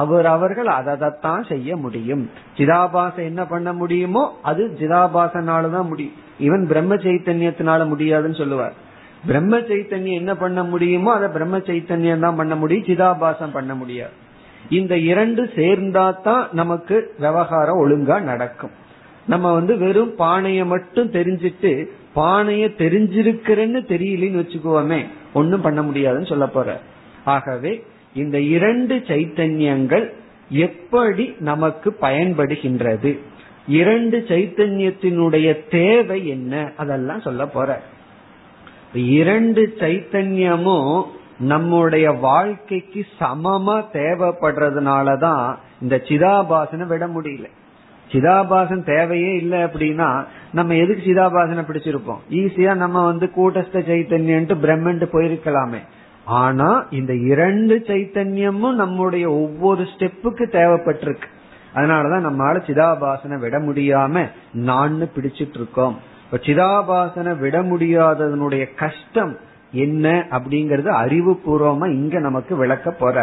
அவர்கள் அதத்தான் செய்ய முடியும். சிதாபாசன் என்ன பண்ண முடியுமோ அது சிதாபாசனாலதான் முடியும். இவன் பிரம்ம சைத்தன்யத்தினால முடியாதுன்னு சொல்லுவார். பிரம்ம சைத்தன்யம் என்ன பண்ண முடியுமோ அதை பிரம்ம சைத்தன்யம் தான் பண்ண முடியும், சிதாபாசம் பண்ண முடியாது. இந்த இரண்டு சேர்ந்தா தான் நமக்கு விவகாரம் ஒழுங்கா நடக்கும். நம்ம வெறும் பானைய மட்டும் தெரிஞ்சிட்டு, பானைய தெரிஞ்சிருக்கிறேன்னு தெரியலன்னு வச்சுக்கோமே, ஒன்னும் பண்ண முடியாதுன்னு சொல்ல போற. ஆகவே இந்த இரண்டு சைத்தன்யங்கள் எப்படி நமக்கு பயன்படுகின்றது, இரண்டு சைத்தன்யத்தினுடைய தேவை என்ன, அதெல்லாம் சொல்ல போற. இரண்டு சைத்தன்யமும் நம்முடைய வாழ்க்கைக்கு சமமா தேவைப்படுறதுனாலதான் இந்த சிதாபாசனை விட முடியல. சிதாபாசன் தேவையே இல்லை அப்படின்னா நம்ம எதுக்கு சிதாபாசனை பிடிச்சிருப்போம். ஈஸியா நம்ம கூட்டஸ்த சைத்தன்யன்ட்டு பிரம்மன்ட்டு போயிருக்கலாமே. ஆனா இந்த இரண்டு சைத்தன்யமும் நம்முடைய ஒவ்வொரு ஸ்டெப்புக்கு தேவைப்பட்டிருக்கு. அதனாலதான் நம்மளால சிதாபாசனை விட முடியாம நான் பிடிச்சிட்டு இருக்கோம். இப்ப சிதாபாசனை விட முடியாததனுடைய கஷ்டம் என்ன அப்படிங்கறது அறிவு பூர்வமா இங்க நமக்கு விளக்க போற.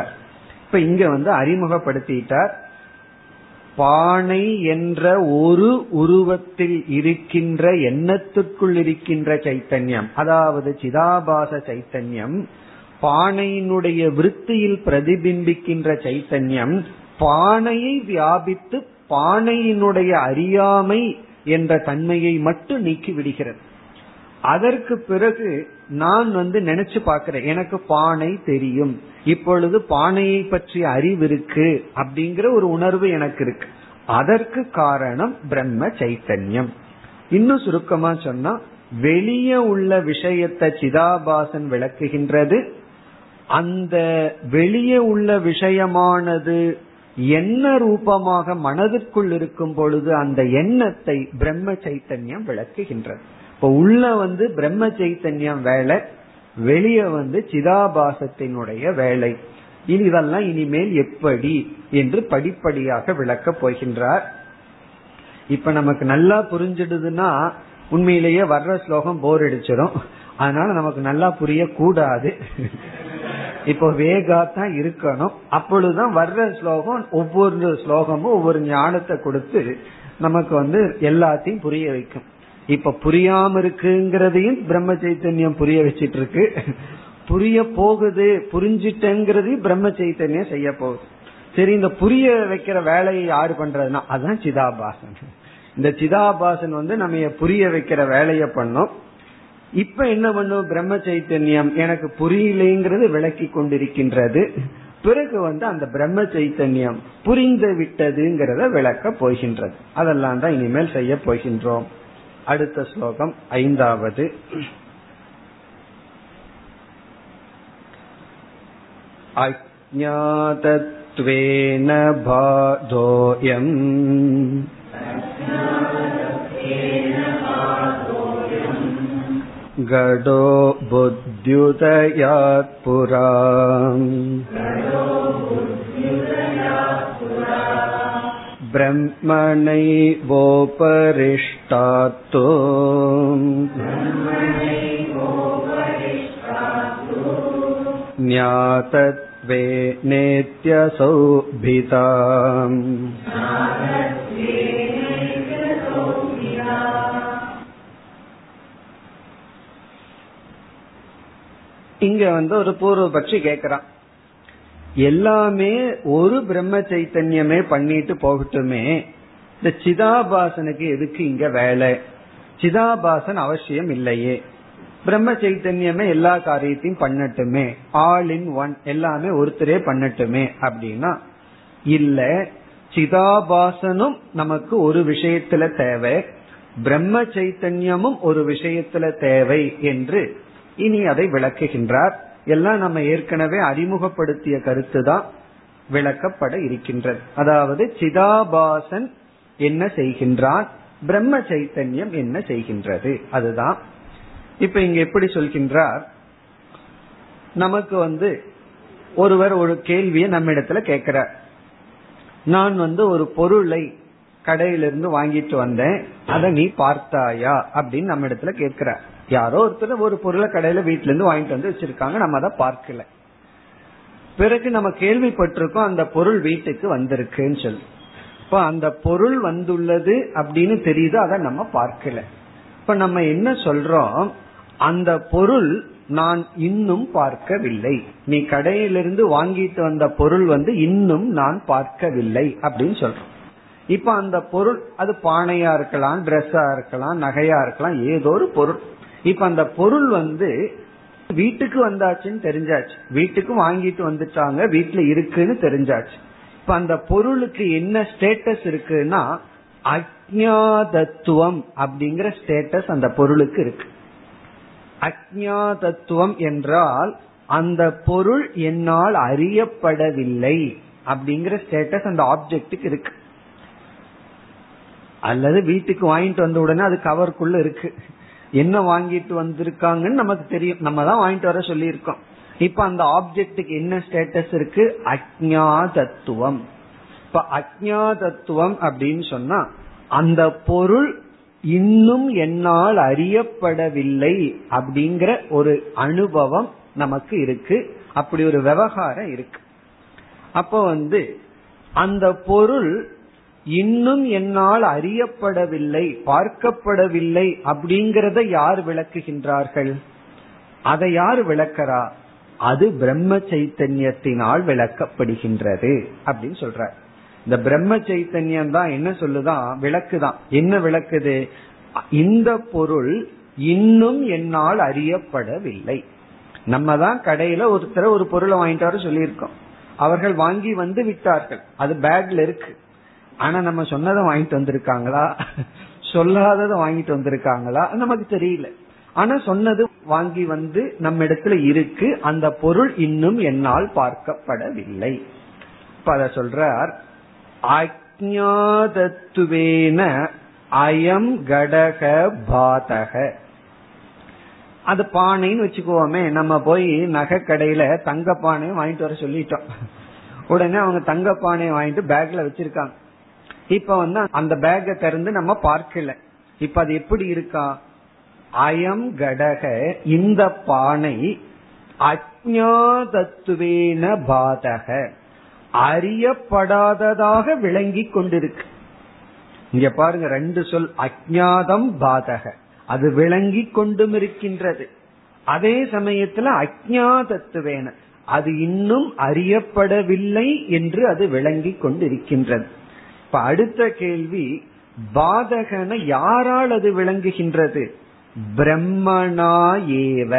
இப்ப இங்க அறிமுகப்படுத்திட்டார். பானை என்ற ஒரு உருவத்தில் இருக்கின்ற எண்ணத்துக்குள் இருக்கின்ற சைத்தன்யம், அதாவது சிதாபாச சைத்தன்யம், பானையினுடைய விருத்தியில் பிரதிபிம்பிக்கின்ற சைத்தன்யம், பானையை வியாபித்து பானையினுடைய அறியாமை என்ற தன்மையை மட்டும் நீக்கி விடுகிறது. அதற்கு பிறகு நான் நினைச்சு பாக்கிறேன், எனக்கு பானை தெரியும், இப்பொழுது பானையை பற்றிய அறிவு இருக்கு அப்படிங்கிற ஒரு உணர்வு எனக்கு இருக்கு. அதற்கு காரணம் பிரம்ம சைத்தன்யம். இன்னும் சுருக்கமா சொன்னா, வெளியே உள்ள விஷயத்தை சிதாபாசன் விளக்குகின்றது. அந்த வெளியே உள்ள விஷயமானது எண்ண ரூபமாக மனதிற்குள் இருக்கும் பொழுது அந்த எண்ணத்தை பிரம்ம சைத்தன்யம் விளக்குகின்றது. இப்ப உள்ள பிரம்ம சைத்தன்யம் வேலை, வெளிய சிதாபாசத்தினுடைய வேலை. இதெல்லாம் இனிமேல் எப்படி என்று படிப்படியாக விளக்க போகின்றார். இப்ப நமக்கு நல்லா புரிஞ்சிடுதுன்னா உண்மையிலேயே வர்ற ஸ்லோகம் போர் அடிச்சிடும். அதனால நமக்கு நல்லா புரிய கூடாது. இப்போ வேகாத்தான் இருக்கணும். அப்பொழுதுதான் வர்ற ஸ்லோகம் ஒவ்வொரு ஸ்லோகமும் ஒவ்வொரு ஞானத்தை கொடுத்து நமக்கு எல்லாத்தையும் புரிய வைக்கும். இப்ப புரியாம இருக்குங்கிறதையும் பிரம்ம சைத்தன்யம் புரிய வச்சிட்டு இருக்கு, புரிய போகுது, புரிஞ்சிட்டேங்கிறதையும் பிரம்ம சைத்தன்யம் செய்ய போகுது. சரி, இந்த புரிய வைக்கிற வேலையை யாரு பண்றதுன்னா அதுதான் சிதாபாசன். இந்த சிதாபாசன் நம்ம புரிய வைக்கிற வேலைய பண்ணோம். இப்ப என்ன பண்ணும், பிரம்ம சைத்தன்யம் எனக்கு புரியலைங்கிறது விளக்கி கொண்டிருக்கின்றது. பிறகு அந்த பிரம்ம சைத்தன்யம் புரிந்து விட்டதுங்கிறத விளக்க போகின்றது. அதெல்லாம் தான் இனிமேல் செய்ய போகின்றோம். அடுத்த ஸ்லோகம் 5வது. அஜ்ஞாதத்வேன பாதோயம் கடோ புத்யுதயாத் புராம் பிரம்மணைவோபரிஷ்டாத்தோ ஞாதத்வே நேத்யசௌபிதாம். இங்க ஒரு பூர்வபட்சி கேக்குறான், எல்லாமே ஒரு பிரம்ம சைத்தன்யமே பண்ணிட்டு போகட்டுமே, இந்த சிதாபாசனுக்கு எதுக்கு இங்க வேலை, சிதாபாசன் அவசியம் இல்லையே, பிரம்ம சைத்தன்யமே எல்லா காரியத்தையும் பண்ணட்டுமே, ஆல் இன் ஒன் எல்லாமே ஒருத்தரே பண்ணட்டுமே அப்படின்னா, இல்ல சிதாபாசனும் நமக்கு ஒரு விஷயத்துல தேவை, பிரம்ம சைத்தன்யமும் ஒரு விஷயத்துல தேவை என்று இனி அதை விளக்குகின்றார். எல்லாம் நம்ம ஏற்கனவே அறிமுகப்படுத்திய கருத்துதான் விளக்கப்பட இருக்கின்றது. அதாவது சிதாபாசன் என்ன செய்கின்றான், பிரம்ம சைத்தன்யம் என்ன செய்கின்றது, அதுதான். இப்ப இங்க எப்படி சொல்கின்றார், நமக்கு ஒருவர் ஒரு கேள்வியை நம்ம இடத்துல கேட்கிறார். நான் ஒரு பொருளை கடையிலிருந்து வாங்கிட்டு வந்தேன், அதை நீ பார்த்தாயா அப்படின்னு நம்ம இடத்துல கேட்கிறார். யாரோ ஒருத்தர் ஒரு பொருளை கடையில வீட்டுல இருந்து வாங்கிட்டு வந்து வச்சிருக்காங்க, நம்ம அதை பார்க்கல. பிறகு நம்ம கேள்விப்பட்டிருக்கோம் அந்த பொருள் வீட்டுக்கு வந்திருக்குன்னு சொல்லி. இப்ப அந்த பொருள் வந்துள்ளது அப்படின்னு தெரியுது, அதை நம்ம பார்க்கல. இப்ப நம்ம என்ன சொல்றோம், அந்த பொருள் நான் இன்னும் பார்க்கவில்லை, நீ கடையிலிருந்து வாங்கிட்டு வந்த பொருள் இன்னும் நான் பார்க்கவில்லை அப்படின்னு சொல்றோம். இப்ப அந்த பொருள் அது பானையா இருக்கலாம், டிரெஸ்ஸா இருக்கலாம், நகையா இருக்கலாம், ஏதோ ஒரு பொருள். இப்ப அந்த பொருள் வீட்டுக்கு வந்தாச்சுன்னு தெரிஞ்சாச்சு, வீட்டுக்கு வாங்கிட்டு வந்துட்டாங்க, வீட்டுல இருக்குன்னு தெரிஞ்சாச்சு. இப்ப அந்த பொருளுக்கு என்ன ஸ்டேட்டஸ் இருக்குன்னா அஜ்ஞாதத்துவம் அப்படிங்கிற ஸ்டேட்டஸ் அந்த பொருளுக்கு இருக்கு. அஜ்ஞாதத்துவம் என்றால் அந்த பொருள் என்னால் அறியப்படவில்லை அப்படிங்கிற ஸ்டேட்டஸ் அந்த ஆப்ஜெக்டுக்கு இருக்கு. அல்லது வீட்டுக்கு வாங்கிட்டு வந்த உடனே அது கவருக்குள்ள இருக்கு, என்ன வாங்கிட்டு வந்திருக்காங்கன்னு நமக்கு தெரியும், நம்ம தான் வாங்கிட்டு வர சொல்லி இருக்கோம். இப்ப அந்த ஆப்ஜெக்டுக்கு என்ன ஸ்டேட்டஸ் இருக்கு, அஜ்ஞாதத்துவம். இப்ப அஜ்ஞாதத்துவம் அப்படின்னு சொன்னா அந்த பொருள் இன்னும் என்னால் அறியப்படவில்லை அப்படிங்கிற ஒரு அனுபவம் நமக்கு இருக்கு, அப்படி ஒரு விவகாரம் இருக்கு. அப்ப அந்த பொருள் இன்னும் என்னால் அறியப்படவில்லை, பார்க்கப்படவில்லை அப்படிங்கறத யார் விளக்குகின்றார்கள், அதை யார் விளக்கறா, அது பிரம்ம சைத்தன்யத்தினால் விளக்கப்படுகின்றது அப்படின்னு சொல்ற. இந்த பிரம்ம சைத்தன்யம் தான் என்ன சொல்லுதான், விளக்குதான். என்ன விளக்குது, இந்த பொருள் இன்னும் என்னால் அறியப்படவில்லை. நம்ம தான் கடையில ஒருத்தர ஒரு பொருளை வாங்கிட்டு வர சொல்லியிருக்கோம், அவர்கள் வாங்கி வந்து விட்டார்கள், அது பேக்ல இருக்கு. ஆனா நம்ம சொன்னதை வாங்கிட்டு வந்திருக்காங்களா, சொல்லாததை வாங்கிட்டு வந்திருக்காங்களா நமக்கு தெரியல. ஆனா சொன்னது வாங்கி நம்ம இடத்துல இருக்கு, அந்த பொருள் இன்னும் என்னால் பார்க்கப்படவில்லை. பல சொல்றார், அஜ்ஞாதத்துவேன அயம் கடக பாதக. அது பானைன்னு வச்சுக்குவோமே, நம்ம போய் நகை கடையில தங்க பானை வாங்கிட்டு வர சொல்லிட்டோம், உடனே அவங்க தங்க பானையை வாங்கிட்டு பேக்ல வச்சிருக்காங்க. இப்ப அந்த பேக்கை திறந்து நம்ம பார்க்கல, இப்ப அது எப்படி இருக்கா, அயம் கடக இந்த பானை அஜ்ஞாதத்துவேன பாதக அறியப்படாததாக விளங்கி கொண்டிருக்கு. இங்க பாருங்க ரெண்டு சொல், அஜ்ஞாதம் பாதக அது விளங்கி கொண்டும் இருக்கின்றது, அதே சமயத்துல அஜ்ஞாதத்துவேன அது இன்னும் அறியப்படவில்லை என்று அது விளங்கி கொண்டிருக்கின்றது. இப்ப அடுத்த கேள்வி, பாதகன யாரால் அது விளங்குகின்றது, பிரம்மணா ஏவ,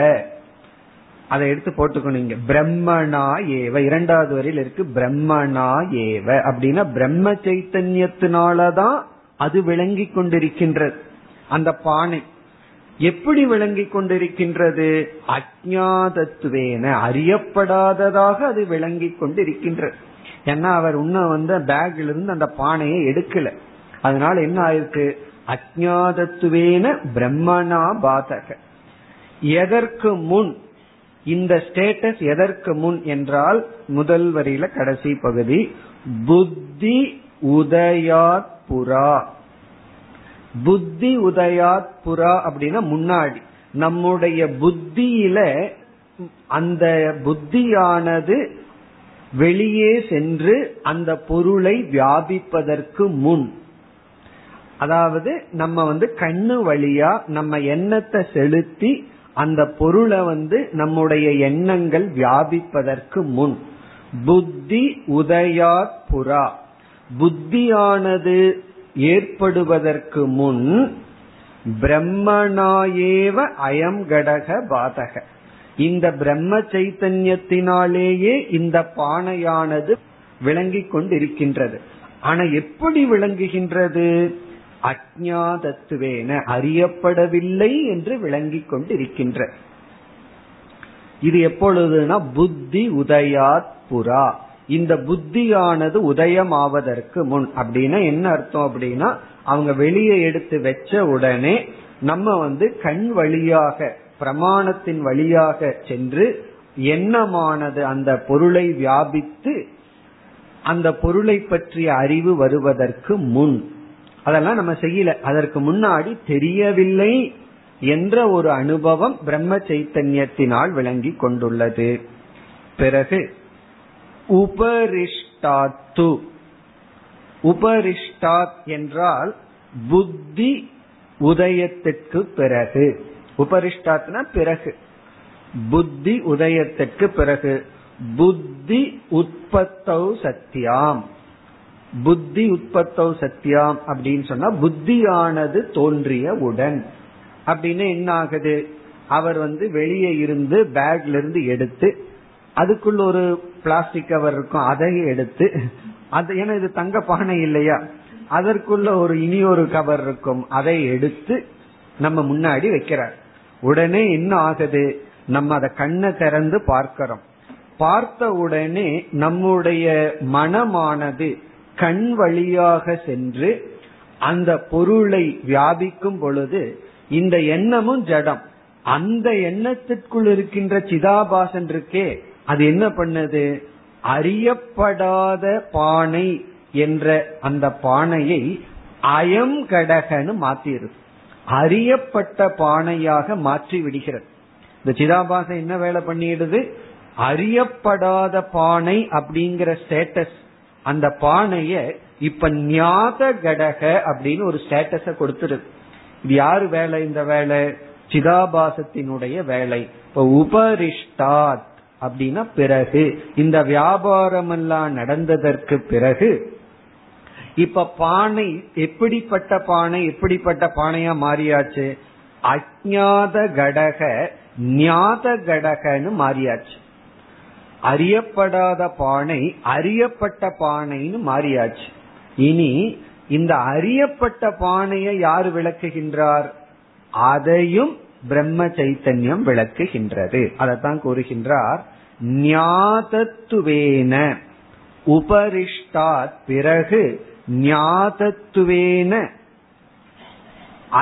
அதை எடுத்து போட்டுக்கணும். இங்க பிரம்மணா ஏவ இரண்டாவது வரையில் இருக்கு. பிரம்மணா ஏவ அப்படின்னா பிரம்ம சைத்தன்யத்தினாலதான் அது விளங்கி கொண்டிருக்கின்றது. அந்த பானை எப்படி விளங்கி கொண்டிருக்கின்றது? அஜ்ஞாதத்துவேன, அறியப்படாததாக அது விளங்கி கொண்டிருக்கின்றது. ஏன்னா அவர் இன்னும் வந்து பேக்ல இருந்து அந்த பானையை எடுக்கல. அதனால என்ன ஆயிருக்கு? அஜ்ஞாதத்துவேன பிரம்மணா பாதக. எதற்கு முன் இந்த ஸ்டேட்டஸ்? எதற்கு முன் என்றால் முதல் வரியில கடைசி பகுதி, புத்தி உதயாத் புரா. புத்தி உதயாத் புரா அப்படின்னா முன்னாடி நம்முடைய புத்தியில அந்த புத்தியானது வெளியே சென்று அந்த பொருளை வியாபிப்பதற்கு முன், அதாவது நம்ம வந்து கண்ணு வழியா நம்ம எண்ணத்தை செலுத்தி அந்த பொருளை வந்து நம்முடைய எண்ணங்கள் வியாபிப்பதற்கு முன் புத்தி உதயாத் புரா, புத்தியானது ஏற்படுவதற்கு முன் பிரம்மனாயேவ அயம் கடக பாதக, இந்த பிரம்ம சைத்தன்யத்தினாலேயே இந்த பானையானது விளங்கி கொண்டிருக்கின்றது. ஆனா எப்படி விளங்குகின்றது? அஜ்ஞாதத்துவேன, அறியப்படவில்லை என்று விளங்கி கொண்டிருக்கின்ற. இது எப்பொழுதுனா புத்தி உதயாத் புரா, இந்த புத்தியானது உதயமாவதற்கு முன். அப்படின்னா என்ன அர்த்தம்? அப்படின்னா அவங்க வெளியே எடுத்து வச்ச உடனே நம்ம வந்து கண் வழியாக பிரமாணத்தின் வழியாக சென்று எண்ணமானது அந்த பொருளை வியாபித்து அந்த பொருளை பற்றிய அறிவு வருவதற்கு முன், அதெல்லாம் நம்ம செய்யல, அதற்கு முன்னாடி தெரியவில்லை என்ற ஒரு அனுபவம் பிரம்ம சைத்தன்யத்தினால் விளங்கி கொண்டுள்ளது. பிறகு உபரிஷ்டாத்து, உபரிஷ்டாத் என்றால் புத்தி உதயத்திற்கு பிறகு, உபரிஷ்டாத்னா பிறகு, புத்தி உதயத்திற்கு பிறகு புத்தி உற்பத்தௌ சத்தியாம். புத்தி உற்பத்தௌ சத்தியாம் அப்படின்னு சொன்னா புத்தியானது தோன்றியவுடன். அப்படின்னு என்ன ஆகுது? அவர் வந்து வெளியே இருந்து பேக்ல இருந்து எடுத்து அதுக்குள்ள ஒரு பிளாஸ்டிக் கவர் இருக்கும், அதை எடுத்து அது, ஏன்னா இது தங்க பானை இல்லையா, அதற்குள்ள ஒரு இனி ஒரு கவர் இருக்கும், அதை எடுத்து நம்ம முன்னாடி வைக்கிறார். உடனே என்ன ஆகுது? நம்ம அதை கண்ணை திறந்து பார்க்கிறோம். பார்த்த உடனே நம்முடைய மனமானது கண் வழியாக சென்று அந்த பொருளை வியாபிக்கும் பொழுது இந்த எண்ணமும் ஜடம், அந்த எண்ணத்திற்குள் இருக்கின்ற சிதாபாசன் இருக்கே அது என்ன பண்ணது? அறியப்படாத பானை என்ற அந்த பானையை அயம் கடகன்னு மாத்திருக்கு, அறியப்பட்ட பானையாக மாற்றி விடுகிறது. இந்த சிதாபாசன் என்ன வேலை பண்ணிடுது? அறியப்படாத பானை அப்படிங்கிற ஸ்டேட்டஸ் அந்த பானைய இப்ப ஞாத கடக அப்படின்னு ஒரு ஸ்டேட்டஸ கொடுத்துருது. இது யாரு வேலை? இந்த வேலை சிதாபாசத்தினுடைய வேலை. இப்ப உபரிஷ்டாத் அப்படின்னா பிறகு, இந்த வியாபாரம் எல்லாம் நடந்ததற்கு பிறகு இப்ப பானை எப்படிப்பட்ட பானை, எப்படிப்பட்ட பானையா மாறியாச்சு? அஜ்ஞாத கடக ஞாத கடகன்னு மாறியாச்சு. அறியப்படாத பானை அறியப்பட்ட பானைன்னு மாறியாச்சு. இனி இந்த அறியப்பட்ட பானையை யார் விளக்குகின்றார்? அதையும் பிரம்ம சைத்தன்யம் விளக்குகின்றது. அதைத்தான் கூறுகின்றார், ஞாதத்துவேன உபரிஷ்டாத் பிறகு ஞாதத்துவேன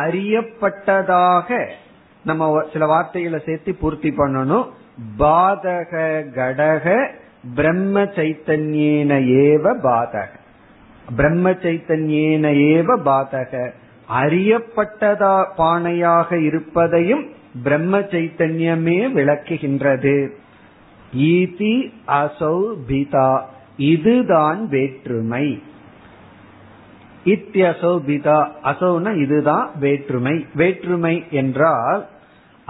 அறியப்பட்டதாக, நம்ம சில வார்த்தைகளை சேர்த்து பூர்த்தி பண்ணணும், பாதக கடக பிரம்ம சைத்தன்யேன ஏவ பாதக, பிரம்ம சைத்தன்யேன ஏவ பாதக, அறியப்பட்டதா பானையாக இருப்பதையும் பிரம்ம சைத்தன்யமே விளக்குகின்றது. ஈதி அசௌ பிதா, இதுதான் வேற்றுமை. இத்யசௌ பிதா, அசௌனா இதுதான் வேற்றுமை. வேற்றுமை என்றால்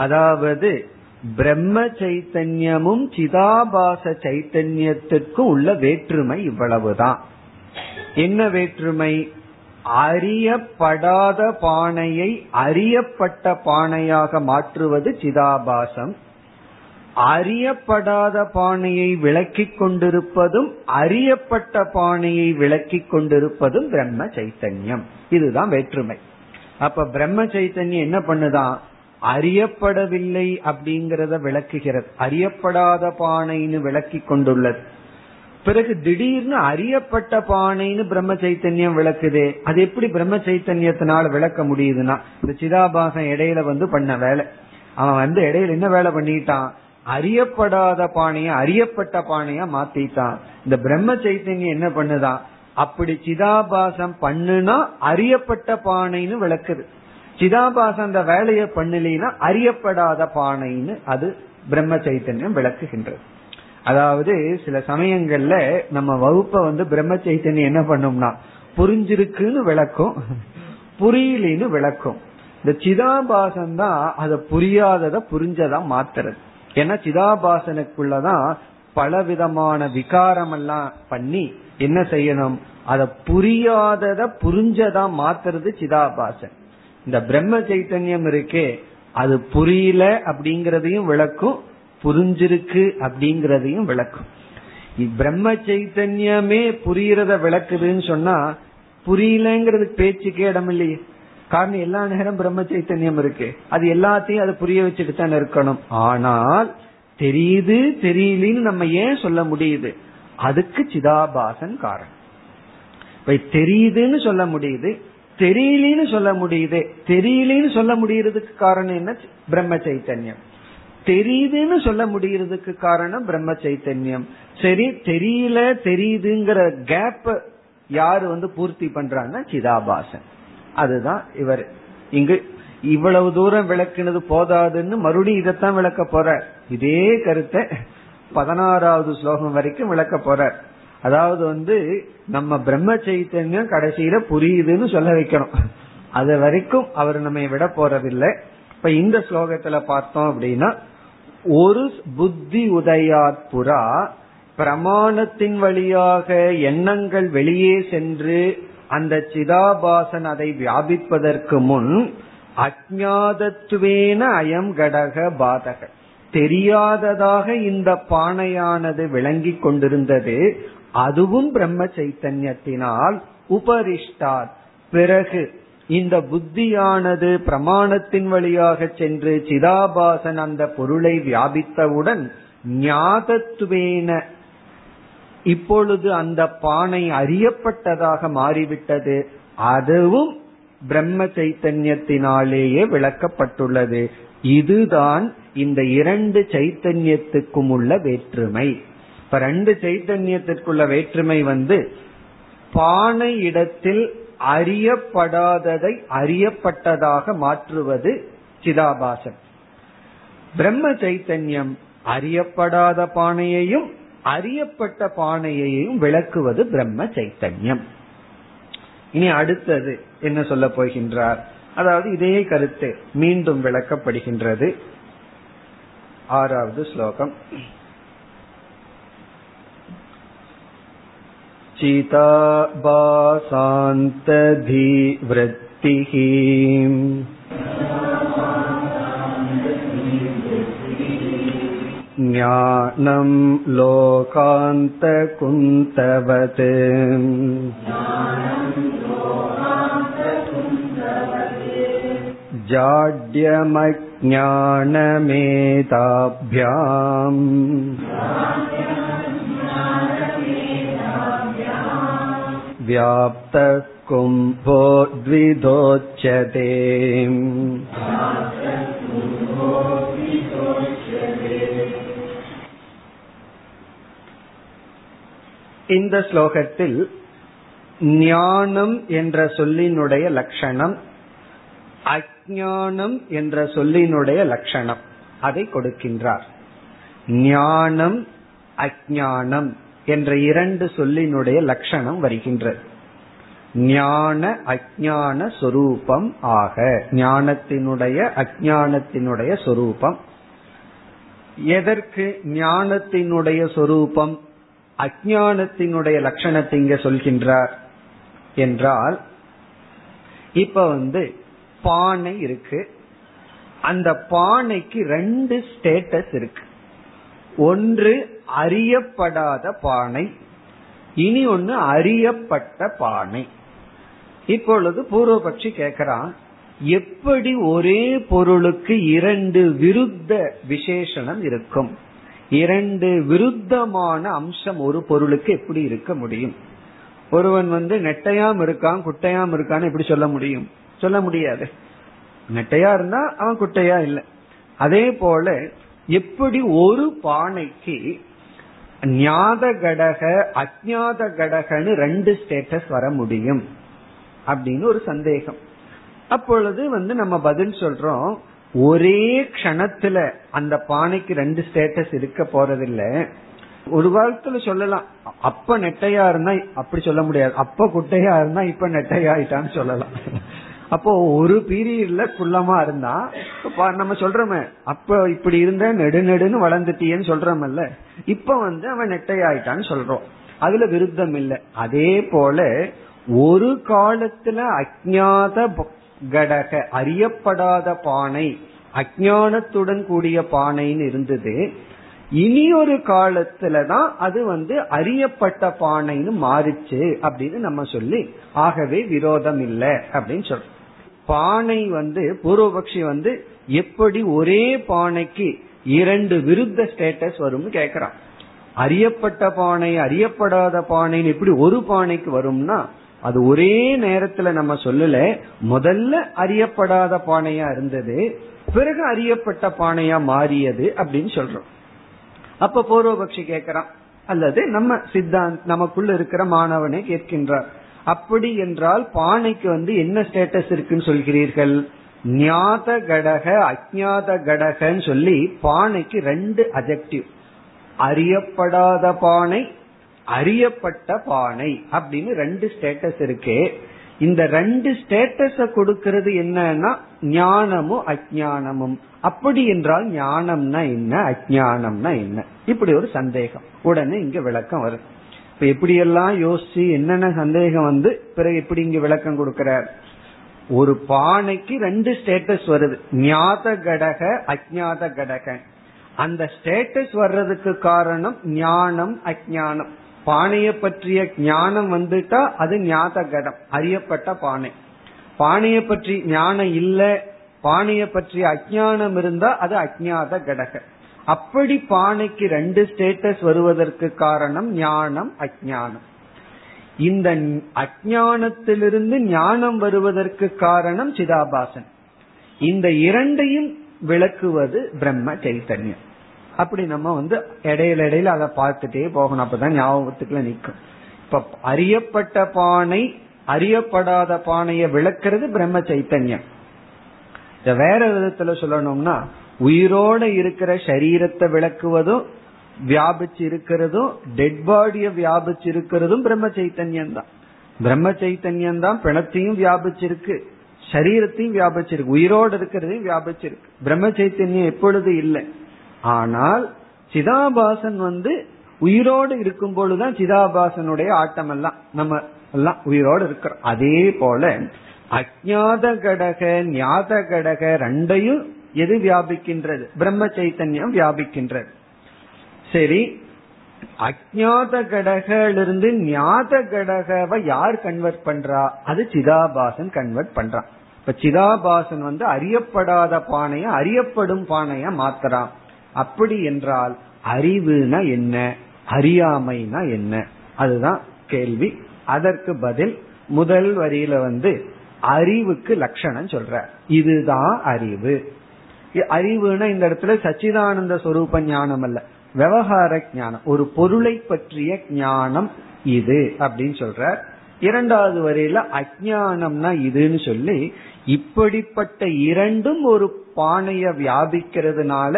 அதாவது பிரம்ம சைத்தன்யமும் சிதாபாச சைத்தன்யத்திற்கும் உள்ள வேற்றுமை இவ்வளவுதான். என்ன வேற்றுமை? அறியப்படாத பானையை அறியப்பட்ட பானையாக மாற்றுவது சிதாபாசம். அறியப்படாத பானையை விளக்கிக் கொண்டிருப்பதும் அறியப்பட்ட பானையை விளக்கிக் கொண்டிருப்பதும் பிரம்ம சைத்தன்யம். இதுதான் வேற்றுமை. அப்ப பிரம்ம சைத்தன்யம் என்ன பண்ணுதான், அறியப்படவில்லை அப்படிங்கறத விளக்குகிறது, அறியப்படாத பானைன்னு விளக்கி கொண்டுள்ளது. பிறகு திடீர்னு அறியப்பட்ட பானைன்னு பிரம்ம சைத்தன்யம் விளக்குதே, அது எப்படி பிரம்ம சைத்தன்யத்தினால விளக்க முடியுதுன்னா, இந்த சிதாபாசம் இடையில வந்து பண்ண வேலை. அவன் வந்து இடையில என்ன வேலை பண்ணிட்டான், அறியப்படாத பானைய அறியப்பட்ட பானையா மாத்திட்டான். இந்த பிரம்ம சைத்தன்யம் என்ன பண்ணுதான், அப்படி சிதாபாசம் பண்ணுனா அறியப்பட்ட பானைன்னு விளக்குது, சிதாபாசம் அந்த வேலைய பண்ணலினா அறியப்படாத பானைன்னு அது பிரம்ம சைத்தன்யம் விளக்குகின்றது. அதாவது சில சமயங்கள்ல நம்ம வகுப்ப வந்து பிரம்ம சைத்தன்யம் என்ன பண்ணும்னா புரிஞ்சிருக்குன்னு விளக்கும், புரியலின்னு விளக்கும். இந்த சிதாபாசம் தான் அதை புரியாதத புரிஞ்சதா மாத்துறது. ஏன்னா சிதாபாசனுக்குள்ளதான் பல விதமான விகாரம் எல்லாம் பண்ணி என்ன செய்யணும், அத புரியாதத புரிஞ்சதா மாத்துறது சிதாபாசன். இந்த பிரம்ம சைத்தன்யம் இருக்கே அது புரியல அப்படிங்கறதையும் விளக்கும், புரிஞ்சிருக்கு அப்படிங்கறதையும் விளக்கும். பிரம்ம சைத்தன்யமே புரியறத விளக்குதுன்னு சொன்னா புரியலங்கிறது பேச்சுக்கே இடம் இல்லையே. காரணம் எல்லா நேரம் பிரம்ம சைத்தன்யம் இருக்கு, அது எல்லாத்தையும் அது புரிய வச்சுட்டு தான் இருக்கணும். ஆனால் தெரியுது தெரியலன்னு நம்ம ஏன் சொல்ல முடியுது, அதுக்கு சிதாபாசன் காரணம். இப்ப தெரியுதுன்னு சொல்ல முடியுது, தெரியலன்னு சொல்ல முடியுது, தெரியலன்னு சொல்ல முடியறதுக்கு காரணம் என்ன, பிரம்ம சைத்தன்யம். தெரியுதுன்னு சொல்ல முடியறதுக்கு காரணம் பிரம்ம சைத்தன்யம். சரி, தெரியல தெரியுதுங்கிற கேப் யாரு வந்து பூர்த்தி பண்றாங்கன்னா சிதாபாசன். அதுதான் இவர் இங்கு இவ்வளவு தூரம் விளக்குனது போதாதுன்னு மறுபடியும் இதைத்தான் விளக்க போற, இதே கருத்தை 16வது ஸ்லோகம் வரைக்கும் விளக்க போற. அதாவது வந்து நம்ம பிரம்ம சைத்தன்யம் கடைசியில புரியுதுன்னு சொல்ல வைக்கணும், அது வரைக்கும் அவர் நம்ம விட போறதில்லை. இப்ப இந்த ஸ்லோகத்துல பார்த்தோம் அப்படின்னா, ஒரு புத்தி உதயாத் புரா, பிரமாணத்தின் வழியாக எண்ணங்கள் வெளியே சென்று அந்த சிதாபாசன் அதை வியாபிப்பதற்கு முன் அஜ்ஞாதத்துவேன அயம் கடக பாதக, தெரியாததாக இந்த பானையானது விளங்கி கொண்டிருந்தது, அதுவும் பிரம்ம சைத்தன்யத்தினால் உபரிஷ்டார், பிறகு இந்த புத்தியானது பிரமாணத்தின் வழியாக சென்று சிதாபாசன் அந்த பொருளை வியாபித்தவுடன் ஞாதத்துவேன, இப்பொழுது அந்த பானை அறியப்பட்டதாக மாறிவிட்டது, அதுவும் பிரம்ம சைத்தன்யத்தினாலேயே விளக்கப்பட்டுள்ளது. இதுதான் இந்த இரண்டு சைத்தன்யத்துக்கும் உள்ள வேற்றுமை. இப்ப ரெண்டு சைத்தன்யத்திற்குள்ள வேற்றுமை வந்து, பானை இடத்தில் அறியப்படாததை அறியப்பட்டதாக மாற்றுவது சிதாபாசன். பிரம்ம சைத்தன்யம் அறியப்படாத பானையையும் அறியப்பட்ட பானையையும் விளக்குவது பிரம்ம சைத்தன்யம். இனி அடுத்தது என்ன சொல்ல போகின்றார், அதாவது இதே கருத்து மீண்டும் விளக்கப்படுகின்றது. 6வது ஸ்லோகம், சிதாபாசாந்ததீவ்ருத்திஹி ஞானம் லோகாந்தகுந்தவத் ஜாட்யமஜ்ஞானமேதாப்யாம் வியாப்த கும்போ த்விதோச்யதே. இந்த ஸ்லோகத்தில் ஞானம் என்ற சொல்லினுடைய லட்சணம், அஞ்ஞானம் என்ற சொல்லினுடைய லட்சணம் அதை கொடுக்கின்றார். ஞானம் அஞ்ஞானம் என்ற இரண்டு சொல்லினுடைய லட்சணம் வருகின்றது. ஞான அஞ்ஞான சொரூபம் ஆக, ஞானத்தினுடைய அஞ்ஞானத்தினுடைய சொரூபம். எதற்கு ஞானத்தினுடைய சொரூபம், அஞ்ஞானத்தினுடைய லட்சணத்தை இங்க சொல்கின்றார் என்றால், இப்ப பானை இருக்கு, அந்த பானைக்கு ரெண்டு ஸ்டேட்டஸ் இருக்கு. ஒன்று அறியப்படாத பானை, இனி ஒன்னு அறியப்பட்ட பானை. இப்பொழுது பூர்வபக்ஷி கேக்குறான், எப்படி ஒரே பொருளுக்கு இரண்டு விருத்த விசேஷணம் இருக்கும், இரண்டு விருத்தமான அம்சம் ஒரு பொருளுக்கு எப்படி இருக்க முடியும்? ஒருவன் நெட்டையாம் இருக்கான் குட்டையாம் இருக்கான்னு எப்படி சொல்ல முடியும்? சொல்ல முடியாது. நெட்டையா இருந்தா அவன் குட்டையா இல்லை. அதே போல எப்படி ஒரு பானைக்கு ஞாத கடக அஜ்ஞாத கடகன்னு ரெண்டு ஸ்டேட்டஸ் வர முடியும் அப்படின்னு ஒரு சந்தேகம். அப்பொழுது நம்ம பதில் சொல்றோம், ஒரே கணத்துல அந்த பானைக்கு ரெண்டு ஸ்டேட்டஸ் இருக்க போறதில்ல. ஒரு வாரத்துல சொல்லலாம், அப்ப நெட்டையா இருந்தா அப்படி சொல்ல முடியாது, அப்ப குட்டையா இருந்தா இப்ப நெட்டையாயிட்டான்னு சொல்லலாம். அப்போ ஒரு பீரியட்ல குள்ளமா இருந்தா நம்ம சொல்றோமே, அப்ப இப்படி இருந்த நெடுநெடுன்னு வளர்ந்துட்டியன்னு சொல்றோம்ல, இப்ப அவன் நெட்டையாயிட்டான்னு சொல்றோம். அதுல விருத்தம் இல்லை. அதே போல ஒரு காலத்துல அஜ்ஞாத கடக அறியப்படாத பானை, அஜ்ஞானத்துடன் கூடிய பானைன்னு இருந்தது. இனி ஒரு காலத்துலதான் அது அறியப்பட்ட பானைன்னு மாறிச்சு அப்படின்னு நம்ம சொல்லி, ஆகவே விரோதம் இல்லை அப்படின்னு சொல்றோம். பானை பூர்வபக்ஷி எப்படி ஒரே பானைக்கு இரண்டு விருத்த ஸ்டேட்டஸ் வரும்னு கேக்குறான். அறியப்பட்ட பானை அறியப்படாத பானைன்னு எப்படி ஒரு பானைக்கு வரும்னா, அது ஒரே நேரத்துல நம்ம சொல்லல, முதல்ல அறியப்படாத பானையா இருந்தது, பிறகு அறியப்பட்ட பானையா மாறியது அப்படின்னு சொல்றோம். அப்ப பூர்வபக்ஷி கேட்கிறான், அல்லது நம்ம சித்தாந்த நமக்குள்ள இருக்கிற மாணவனை கேட்கின்றார், அப்படி என்றால் பானைக்கு என்ன ஸ்டேட்டஸ் இருக்குன்னு சொல்கிறீர்கள்? ஞாத கடக அஜ்ஞாத கடகன்னு சொல்லி பானைக்கு ரெண்டு அட்ஜெக்டிவ், அறியப்படாத பானை அறியப்பட்ட பானை அப்படின்னு ரெண்டு ஸ்டேட்டஸ் இருக்கு. இந்த ரெண்டு ஸ்டேட்டஸ கொடுக்கிறது என்னன்னா ஞானமும் அஜ்ஞானமும். அப்படி என்றால் ஞானம்னா என்ன, அஜ்ஞானம்னா என்ன, இப்படி ஒரு சந்தேகம் உடனே இங்க விளக்கம் வரும். இப்ப எப்படியெல்லாம் யோசிச்சு என்னென்ன சந்தேகம் பிறகு எப்படி இங்க விளக்கம் கொடுக்கிறார்? ஒரு பானைக்கு ரெண்டு ஸ்டேட்டஸ் வருது, ஞாத கடக அஜ்ஞாத கடக. அந்த ஸ்டேட்டஸ் வர்றதுக்கு காரணம் ஞானம் அஜ்ஞானம். பானையை பற்றிய ஞானம் வந்துட்டா அது ஞாத கடம் அறியப்பட்ட பானை. பானையை பற்றி ஞானம் இல்ல, பானையை பற்றிய அஜ்ஞானம் இருந்தா அது அஜ்ஞாத கடக. அப்படி பானைக்கு ரெண்டு ஸ்டேட்டஸ் வருவதற்கு காரணம் ஞானம் அஜ்ஞானம். இந்த அஜ்ஞானத்திலிருந்து ஞானம் வருவதற்கு காரணம் சிதாபாசன். இந்த இரண்டையும் விளக்குவது பிரம்ம சைத்தன்யம். அப்படி நம்ம இடையில இடையில அதை பார்த்துட்டே போகணும், அப்பதான் ஞாபகத்துக்குள்ள நிற்கும். இப்ப அறியப்பட்ட பானை அறியப்படாத பானைய விளக்குறது பிரம்ம சைத்தன்யம். வேற விதத்துல சொல்லணும்னா, உயிரோட இருக்கிற சரீரத்தை விளக்குவதும் வியாபிச்சு இருக்கிறதும் டெட் பாடிய வியாபிச்சு இருக்கிறதும் பிரம்ம சைத்தன்யம் தான். பிரம்ம சைத்தன்யம் தான் பிணத்தையும் வியாபிச்சிருக்கு, சரீரத்தையும் வியாபிச்சிருக்கு, உயிரோடு இருக்கிறதையும் வியாபிச்சிருக்கு. பிரம்ம சைத்தன்யம் எப்பொழுது இல்லை. ஆனால் சிதாபாசன் உயிரோடு இருக்கும் பொழுதுதான் சிதாபாசனுடைய ஆட்டம் எல்லாம், நம்ம எல்லாம் உயிரோடு இருக்கிறோம். அதே போல அஜ்ஞாத கடக ஞாத கடக ரெண்டையும் எது வியாபிக்கின்றது? பிரம்ம சைத்தன்யம் வியாபிக்கின்றது. சரி, அஜ்ஞாத கடகிலிருந்து ஞாத கடகவை யார் கன்வெர்ட் பண்றா? அது சிதாபாசன் கன்வெர்ட் பண்றான். இப்ப சிதாபாசன் அறியப்படாத பானைய அறியப்படும் பானைய மாத்தறான். அப்படி என்றால் அறிவுனா என்ன, அறியாமைனா என்ன, அதுதான் கேள்வி. அதற்கு பதில் முதல் வரியில அறிவுக்கு லட்சணம் சொல்ற, இதுதான் அறிவு. அறிவுனா இந்த இடத்துல சச்சிதானந்த சொரூப ஞானம் அல்ல, விவகார ஞானம், ஒரு பொருளை பற்றிய ஞானம் இது அப்படின்னு சொல்ற. இரண்டாவது வரையில அஜ்ஞானம்னா இதுன்னு சொல்லி, இப்படிப்பட்ட இரண்டும் ஒரு பானைய வியாபிக்கிறதுனால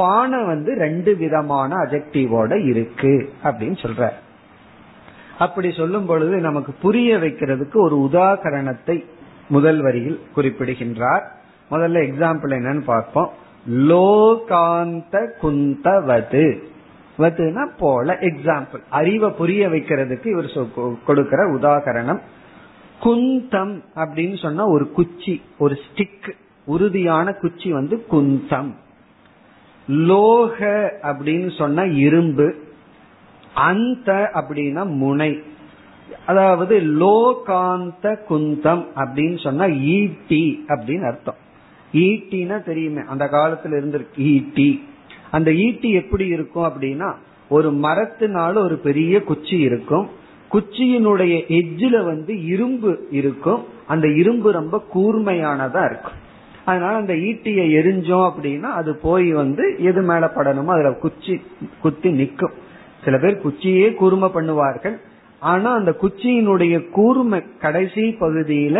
பானை ரெண்டு விதமான அஜெக்டிவோட இருக்கு அப்படின்னு சொல்ற. அப்படி சொல்லும் பொழுது நமக்கு புரிய வைக்கிறதுக்கு ஒரு உதாரணத்தை முதல் வரியில் குறிப்பிடுகின்றார். முதல்ல எக்ஸாம்பிள் என்னன்னு பார்ப்போம். லோகாந்த குந்தவது போல எக்ஸாம்பிள், அறிவை புரிய வைக்கிறதுக்கு இவர் கொடுக்கிற உதாரணம். குந்தம் அப்படின்னு சொன்னா ஒரு குச்சி, ஒரு ஸ்டிக், உறுதியான குச்சி வந்து குந்தம். லோக அப்படின்னு சொன்னா இரும்பு, அந்த அப்படின்னா முனை. அதாவது லோகாந்த குந்தம் அப்படின்னு சொன்னா ஈட்டி அப்படின்னு அர்த்தம். ஈட்டினா தெரியுமே, அந்த காலத்துல இருந்திருக்கு ஈட்டி. அந்த ஈட்டி எப்படி இருக்கும் அப்படின்னா, ஒரு மரத்தினால ஒரு பெரிய குச்சி இருக்கும், குச்சியினுடைய எஜ்ஜில வந்து இரும்பு இருக்கும், அந்த இரும்பு ரொம்ப கூர்மையானதா இருக்கும். அதனால அந்த ஈட்டியை எரிஞ்சோம் அப்படின்னா அது போய் வந்து எது மேல படணுமோ அதுல குச்சி குத்தி நிற்கும். சில பேர் குச்சியே கூர்மை பண்ணுவார்கள், ஆனா அந்த குச்சியினுடைய கூர்மை கடைசி பகுதியில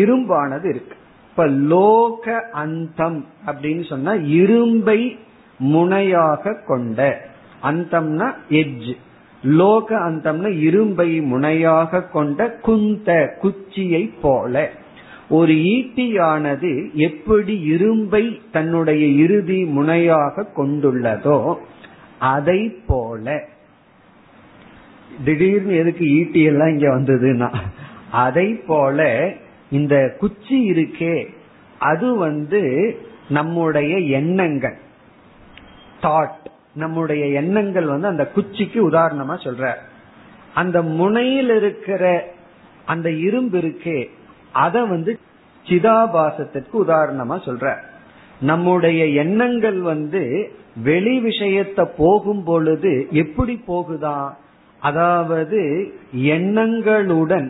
இரும்பானது இருக்கு. இப்ப லோக அந்தம் அப்படின்னு சொன்னா இரும்பை முனையாக கொண்ட, அந்தம்னா எஜ், லோக அந்தம்னா இரும்பை முனையாக கொண்ட குந்த குச்சியை போல. ஒரு ஈட்டியானது எப்படி இரும்பை தன்னுடைய இறுதி முனையாக கொண்டுள்ளதோ அதை போல. திடீர்னு எதுக்கு ஈட்டி எல்லாம் இங்க வந்ததுன்னா, அதை போல இந்த குச்சி இருக்கே அது வந்து நம்முடைய எண்ணங்கள், தாட், நம்முடைய எண்ணங்கள் வந்து அந்த குச்சிக்கு உதாரணமா சொல்ற. அந்த முனையில் இருக்கிற அந்த இரும்பு இருக்கே அத வந்து சிதாபாசத்திற்கு உதாரணமா சொல்ற. நம்முடைய எண்ணங்கள் வந்து வெளி விஷயத்தை போகும் பொழுது எப்படி போகுதா, அதாவது எண்ணங்களுடன்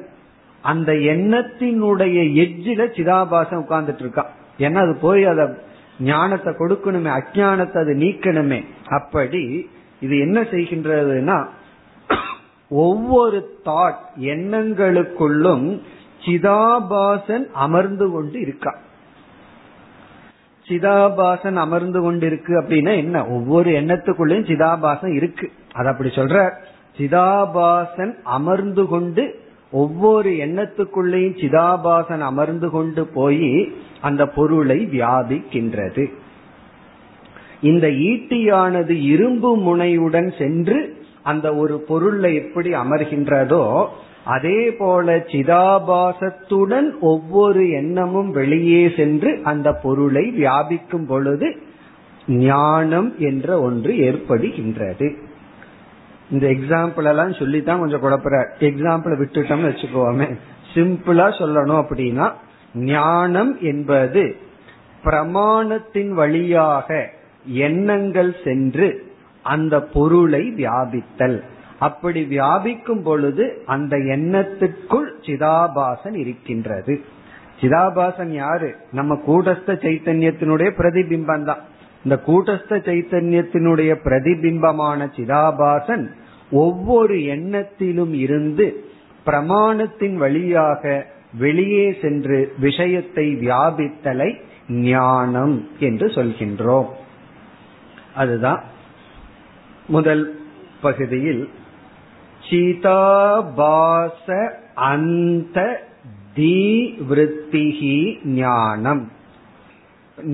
அந்த எண்ணத்தினுடைய எஜ்ஜில சிதாபாசம் உட்கார்ந்துட்டு இருக்கான். ஏன்னா அது போய் அத ஞானத்தை கொடுக்கணுமே, அஜானத்தை அது நீக்கணுமே. அப்படி இது என்ன செய்கின்றதுன்னா, ஒவ்வொரு தாட் எண்ணங்களுக்குள்ளும் சிதாபாசன் அமர்ந்து கொண்டு இருக்கான். சிதாபாசன் அமர்ந்து கொண்டு இருக்கு அப்படின்னா என்ன, ஒவ்வொரு எண்ணத்துக்குள்ளயும் சிதாபாசன் இருக்கு. அது அப்படி சொல்ற, சிதாபாசன் அமர்ந்து கொண்டு, ஒவ்வொரு எண்ணத்துக்குள்ளேயும் சிதாபாசன் அமர்ந்து கொண்டு போய் அந்த பொருளை வியாபிக்கின்றது. இந்த ஈட்டியானது இரும்பு முனையுடன் சென்று அந்த ஒரு பொருளை எப்படி அமர்கின்றதோ அதே போல சிதாபாசத்துடன் ஒவ்வொரு எண்ணமும் வெளியே சென்று அந்த பொருளை வியாபிக்கும் பொழுது ஞானம் என்ற ஒன்று ஏற்படுகின்றது. இந்த எக்ஸாம்பிள் எல்லாம் சொல்லித்தான் கொஞ்சம் குழப்பற, எக்ஸாம்பிள் விட்டுட்டோம்னு வச்சுக்கோமே. சிம்பிளா சொல்லணும் அப்படின்னா, ஞானம் என்பது பிரமாணத்தின் வழியாக எண்ணங்கள் சென்று அந்த பொருளை வியாபித்தல். அப்படி வியாபிக்கும் பொழுது அந்த எண்ணத்துக்குள் சிதாபாசன் இருக்கின்றது. சிதாபாசன் யாரு? நம்ம கூடஸ்த சைத்தன்யத்தினுடைய பிரதிபிம்பம் தான். இந்த கூட்டஸ்த சைத்தன்யத்தினுடைய பிரதிபிம்பமான சிதாபாசன் ஒவ்வொரு எண்ணத்திலும் இருந்து பிரமாணத்தின் வழியாக வெளியே சென்று விஷயத்தை வியாபித்தலை ஞானம் என்று சொல்கின்றோம். அதுதான் முதல் பகுதியில் சிதாபாச அந்த தீவிருத்திஹி ஞானம்.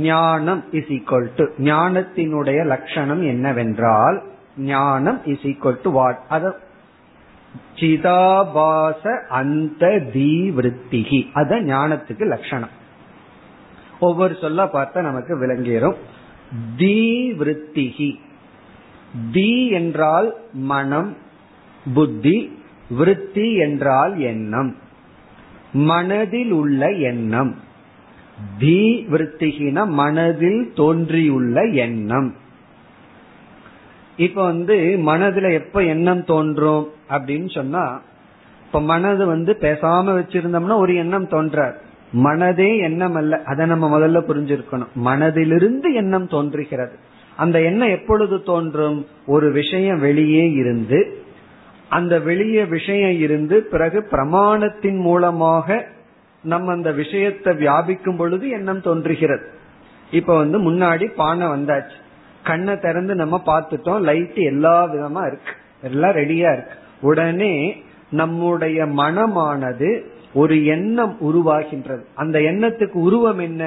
ஞானம் இஸ் ஈக்வல் டு, ஞானத்தினுடைய லட்சணம் என்னவென்றால், ஞானம் இஸ் ஈக்வல் டு வாட், அத சிதாபாச அந்த தீவிருத்திகி, அத ஞானத்துக்கு லட்சணம். ஒவ்வொரு சொல்ல பார்த்தா நமக்கு விளங்கிறோம். தீவிருத்திகி, தீ என்றால் மனம் புத்தி, விருத்தி என்றால் எண்ணம், மனதில் உள்ள எண்ணம். தி விருத்திகின மனதில் தோன்றியுள்ள எண்ணம். இப்ப வந்து மனதுல எப்ப எண்ணம் தோன்றும் அப்படின்னு சொன்னா, இப்ப மனது வந்து பேசாம வச்சிருந்தோம்னா ஒரு எண்ணம் தோன்றார். மனதே எண்ணம் அல்ல, அதை நம்ம முதல்ல புரிஞ்சிருக்கணும். மனதிலிருந்து எண்ணம் தோன்றுகிறது. அந்த எண்ணம் எப்பொழுது தோன்றும், ஒரு விஷயம் வெளியே இருந்து, அந்த வெளியே விஷயம் இருந்து பிறகு பிரமாணத்தின் மூலமாக நம்ம அந்த விஷயத்தை வியாபிக்கும் பொழுது எண்ணம் தோன்றுகிறது. இப்ப வந்து முன்னாடி பானை வந்தாச்சு, கண்ணை திறந்து நம்ம பார்த்துட்டோம், லைட் எல்லா விதமா இருக்கு, எல்லாம் ரெடியா இருக்கு. உடனே நம்முடைய மனமானது ஒரு எண்ணம் உருவாகின்றது. அந்த எண்ணத்துக்கு உருவம் என்ன,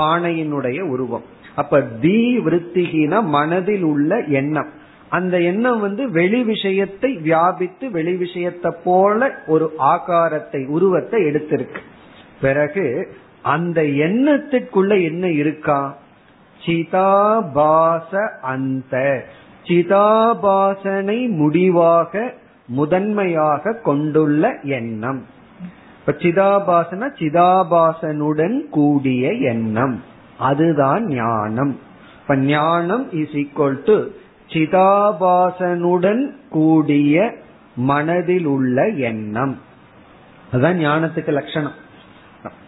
பானையினுடைய உருவம். அப்ப தீ விருத்திகின மனதில் உள்ள எண்ணம். அந்த எண்ணம் வந்து வெளி விஷயத்தை வியாபித்து வெளி விஷயத்தை போல ஒரு ஆகாரத்தை, உருவத்தை எடுத்திருக்கு. பிறகு அந்த எண்ணத்திற்குள்ள என்ன இருக்கா? சிதாபாச அந்த, சிதாபாசனை முடிவாக முதன்மையாக கொண்டுள்ள எண்ணம். இப்ப சிதாபாசன சிதாபாசனுடன் கூடிய எண்ணம், அதுதான் ஞானம். இப்ப ஞானம் இஸ் ஈக்வல் டு சிதாபாசனுடன் கூடிய மனதில் உள்ள எண்ணம். அதுதான் ஞானத்துக்கு லட்சணம்.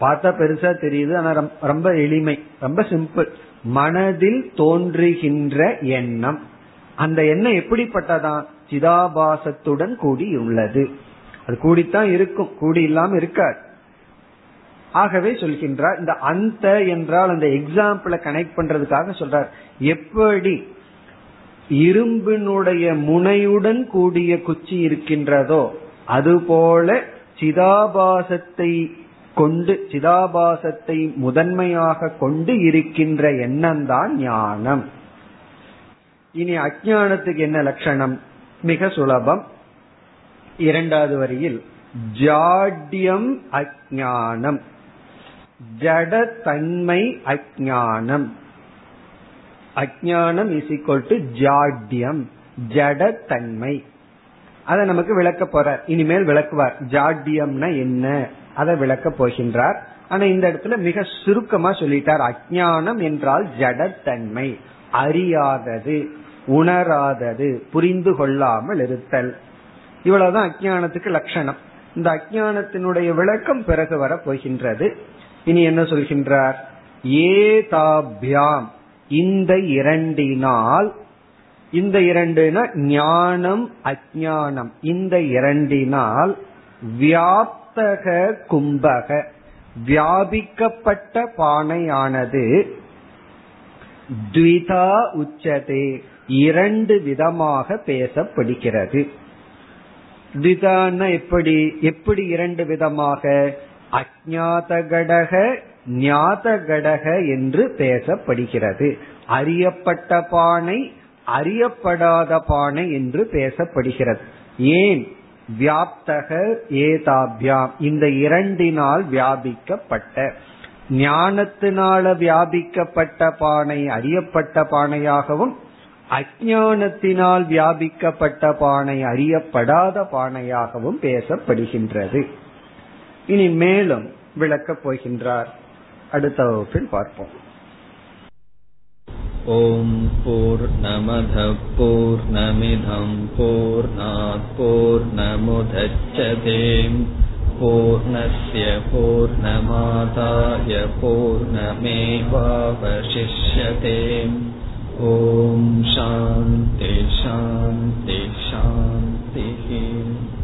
பார்த்தா பெருசா தெரியுது, ஆனா ரொம்ப எளிமை, ரொம்ப சிம்பிள். மனதில் தோன்றுகின்ற எண்ணம், அந்த எண்ணம் எப்படிப்பட்டதான்? சிதாபாசத்துடன் கூடி உள்ளது. அது கூடித்தான் இருக்கும், கூடி இல்லாம இருக்காது. ஆகவே சொல்கின்றார், இந்த அந்த என்றால் அந்த எக்ஸாம்பிள கனெக்ட் பண்றதுக்காக சொல்றார், எப்படி இரும்பினுடைய முனையுடன் கூடிய குச்சி இருக்கின்றதோ அதுபோல சிதாபாசத்தை கொண்டு, சிதாபாசத்தை முதன்மையாக கொண்டு இருக்கின்ற எண்ணம் தான் ஞானம். இனி அஜ்ஞானத்துக்கு என்ன லட்சணம்? மிக சுலபம். இரண்டாவது வரியில் ஜாட்யம் அஜ்ஞானம், ஜட தன்மை அஜ்ஞானம். அஜ்ஞானம் இஸ் ஈக்வல் டு ஜாட்யம், ஜட தன்மை. அத நமக்கு விளக்க போறார், இனிமேல் விளக்குவார். ஜாட்யம்னா என்ன, அதை விளக்க போகின்றார். ஆனா இந்த இடத்துல மிக சுருக்கமா சொல்லிட்டார், அஜ்ஞானம் என்றால் ஜட தன்மை, அறியாதது, உணராதது, புரிந்து கொள்ளாமல் இருத்தல். இவ்வளவுதான் அஜ்ஞானத்துக்கு லட்சணம். இந்த அஜ்ஞானத்தினுடைய விளக்கம் பிறகு வர போகின்றது. இனி என்ன சொல்கின்றார்? ஏதாபியாம், இந்த இரண்டினால், இந்த இரண்டுனா ஞானம் அஜ்ஞானம், இந்த இரண்டினால் வியாப்தக கும்பக, வியாபிக்கப்பட்ட பானையானது த்விதா உச்சதே, இரண்டு விதமாக பேசப்படுகிறது. எப்படி எப்படி இரண்டு விதமாக? அஜ்ஞாத கடக, ஞாத கடக என்று பேசப்படுகிறது. அறியப்பட்ட பானை, அறியப்படாத பானை என்று பேசப்படுகிறது. ஏன்? வியாப்தக ஏதாபியாம், இந்த இரண்டினால் வியாபிக்கப்பட்ட, ஞானத்தினால வியாபிக்கப்பட்ட பானை அறியப்பட்ட பானையாகவும், அஞ்ஞானத்தினால் வியாபிக்கப்பட்ட பானை அறியப்படாத பானையாகவும் பேசப்படுகின்றது. இனி மேலும் விளக்கப் போகின்றார், அடுத்த வகுப்பில் பார்ப்போம். ஓம் பூர்ணமத் பூர்ணமிதம் பூர்ணாத் பூர்ணமுதச்யதே பூர்ணஸ்ய பூர்ணமாதாய பூர்ணமேவாவசிஷ்யதே. ஓம் சாந்தி சாந்தி சாந்தி.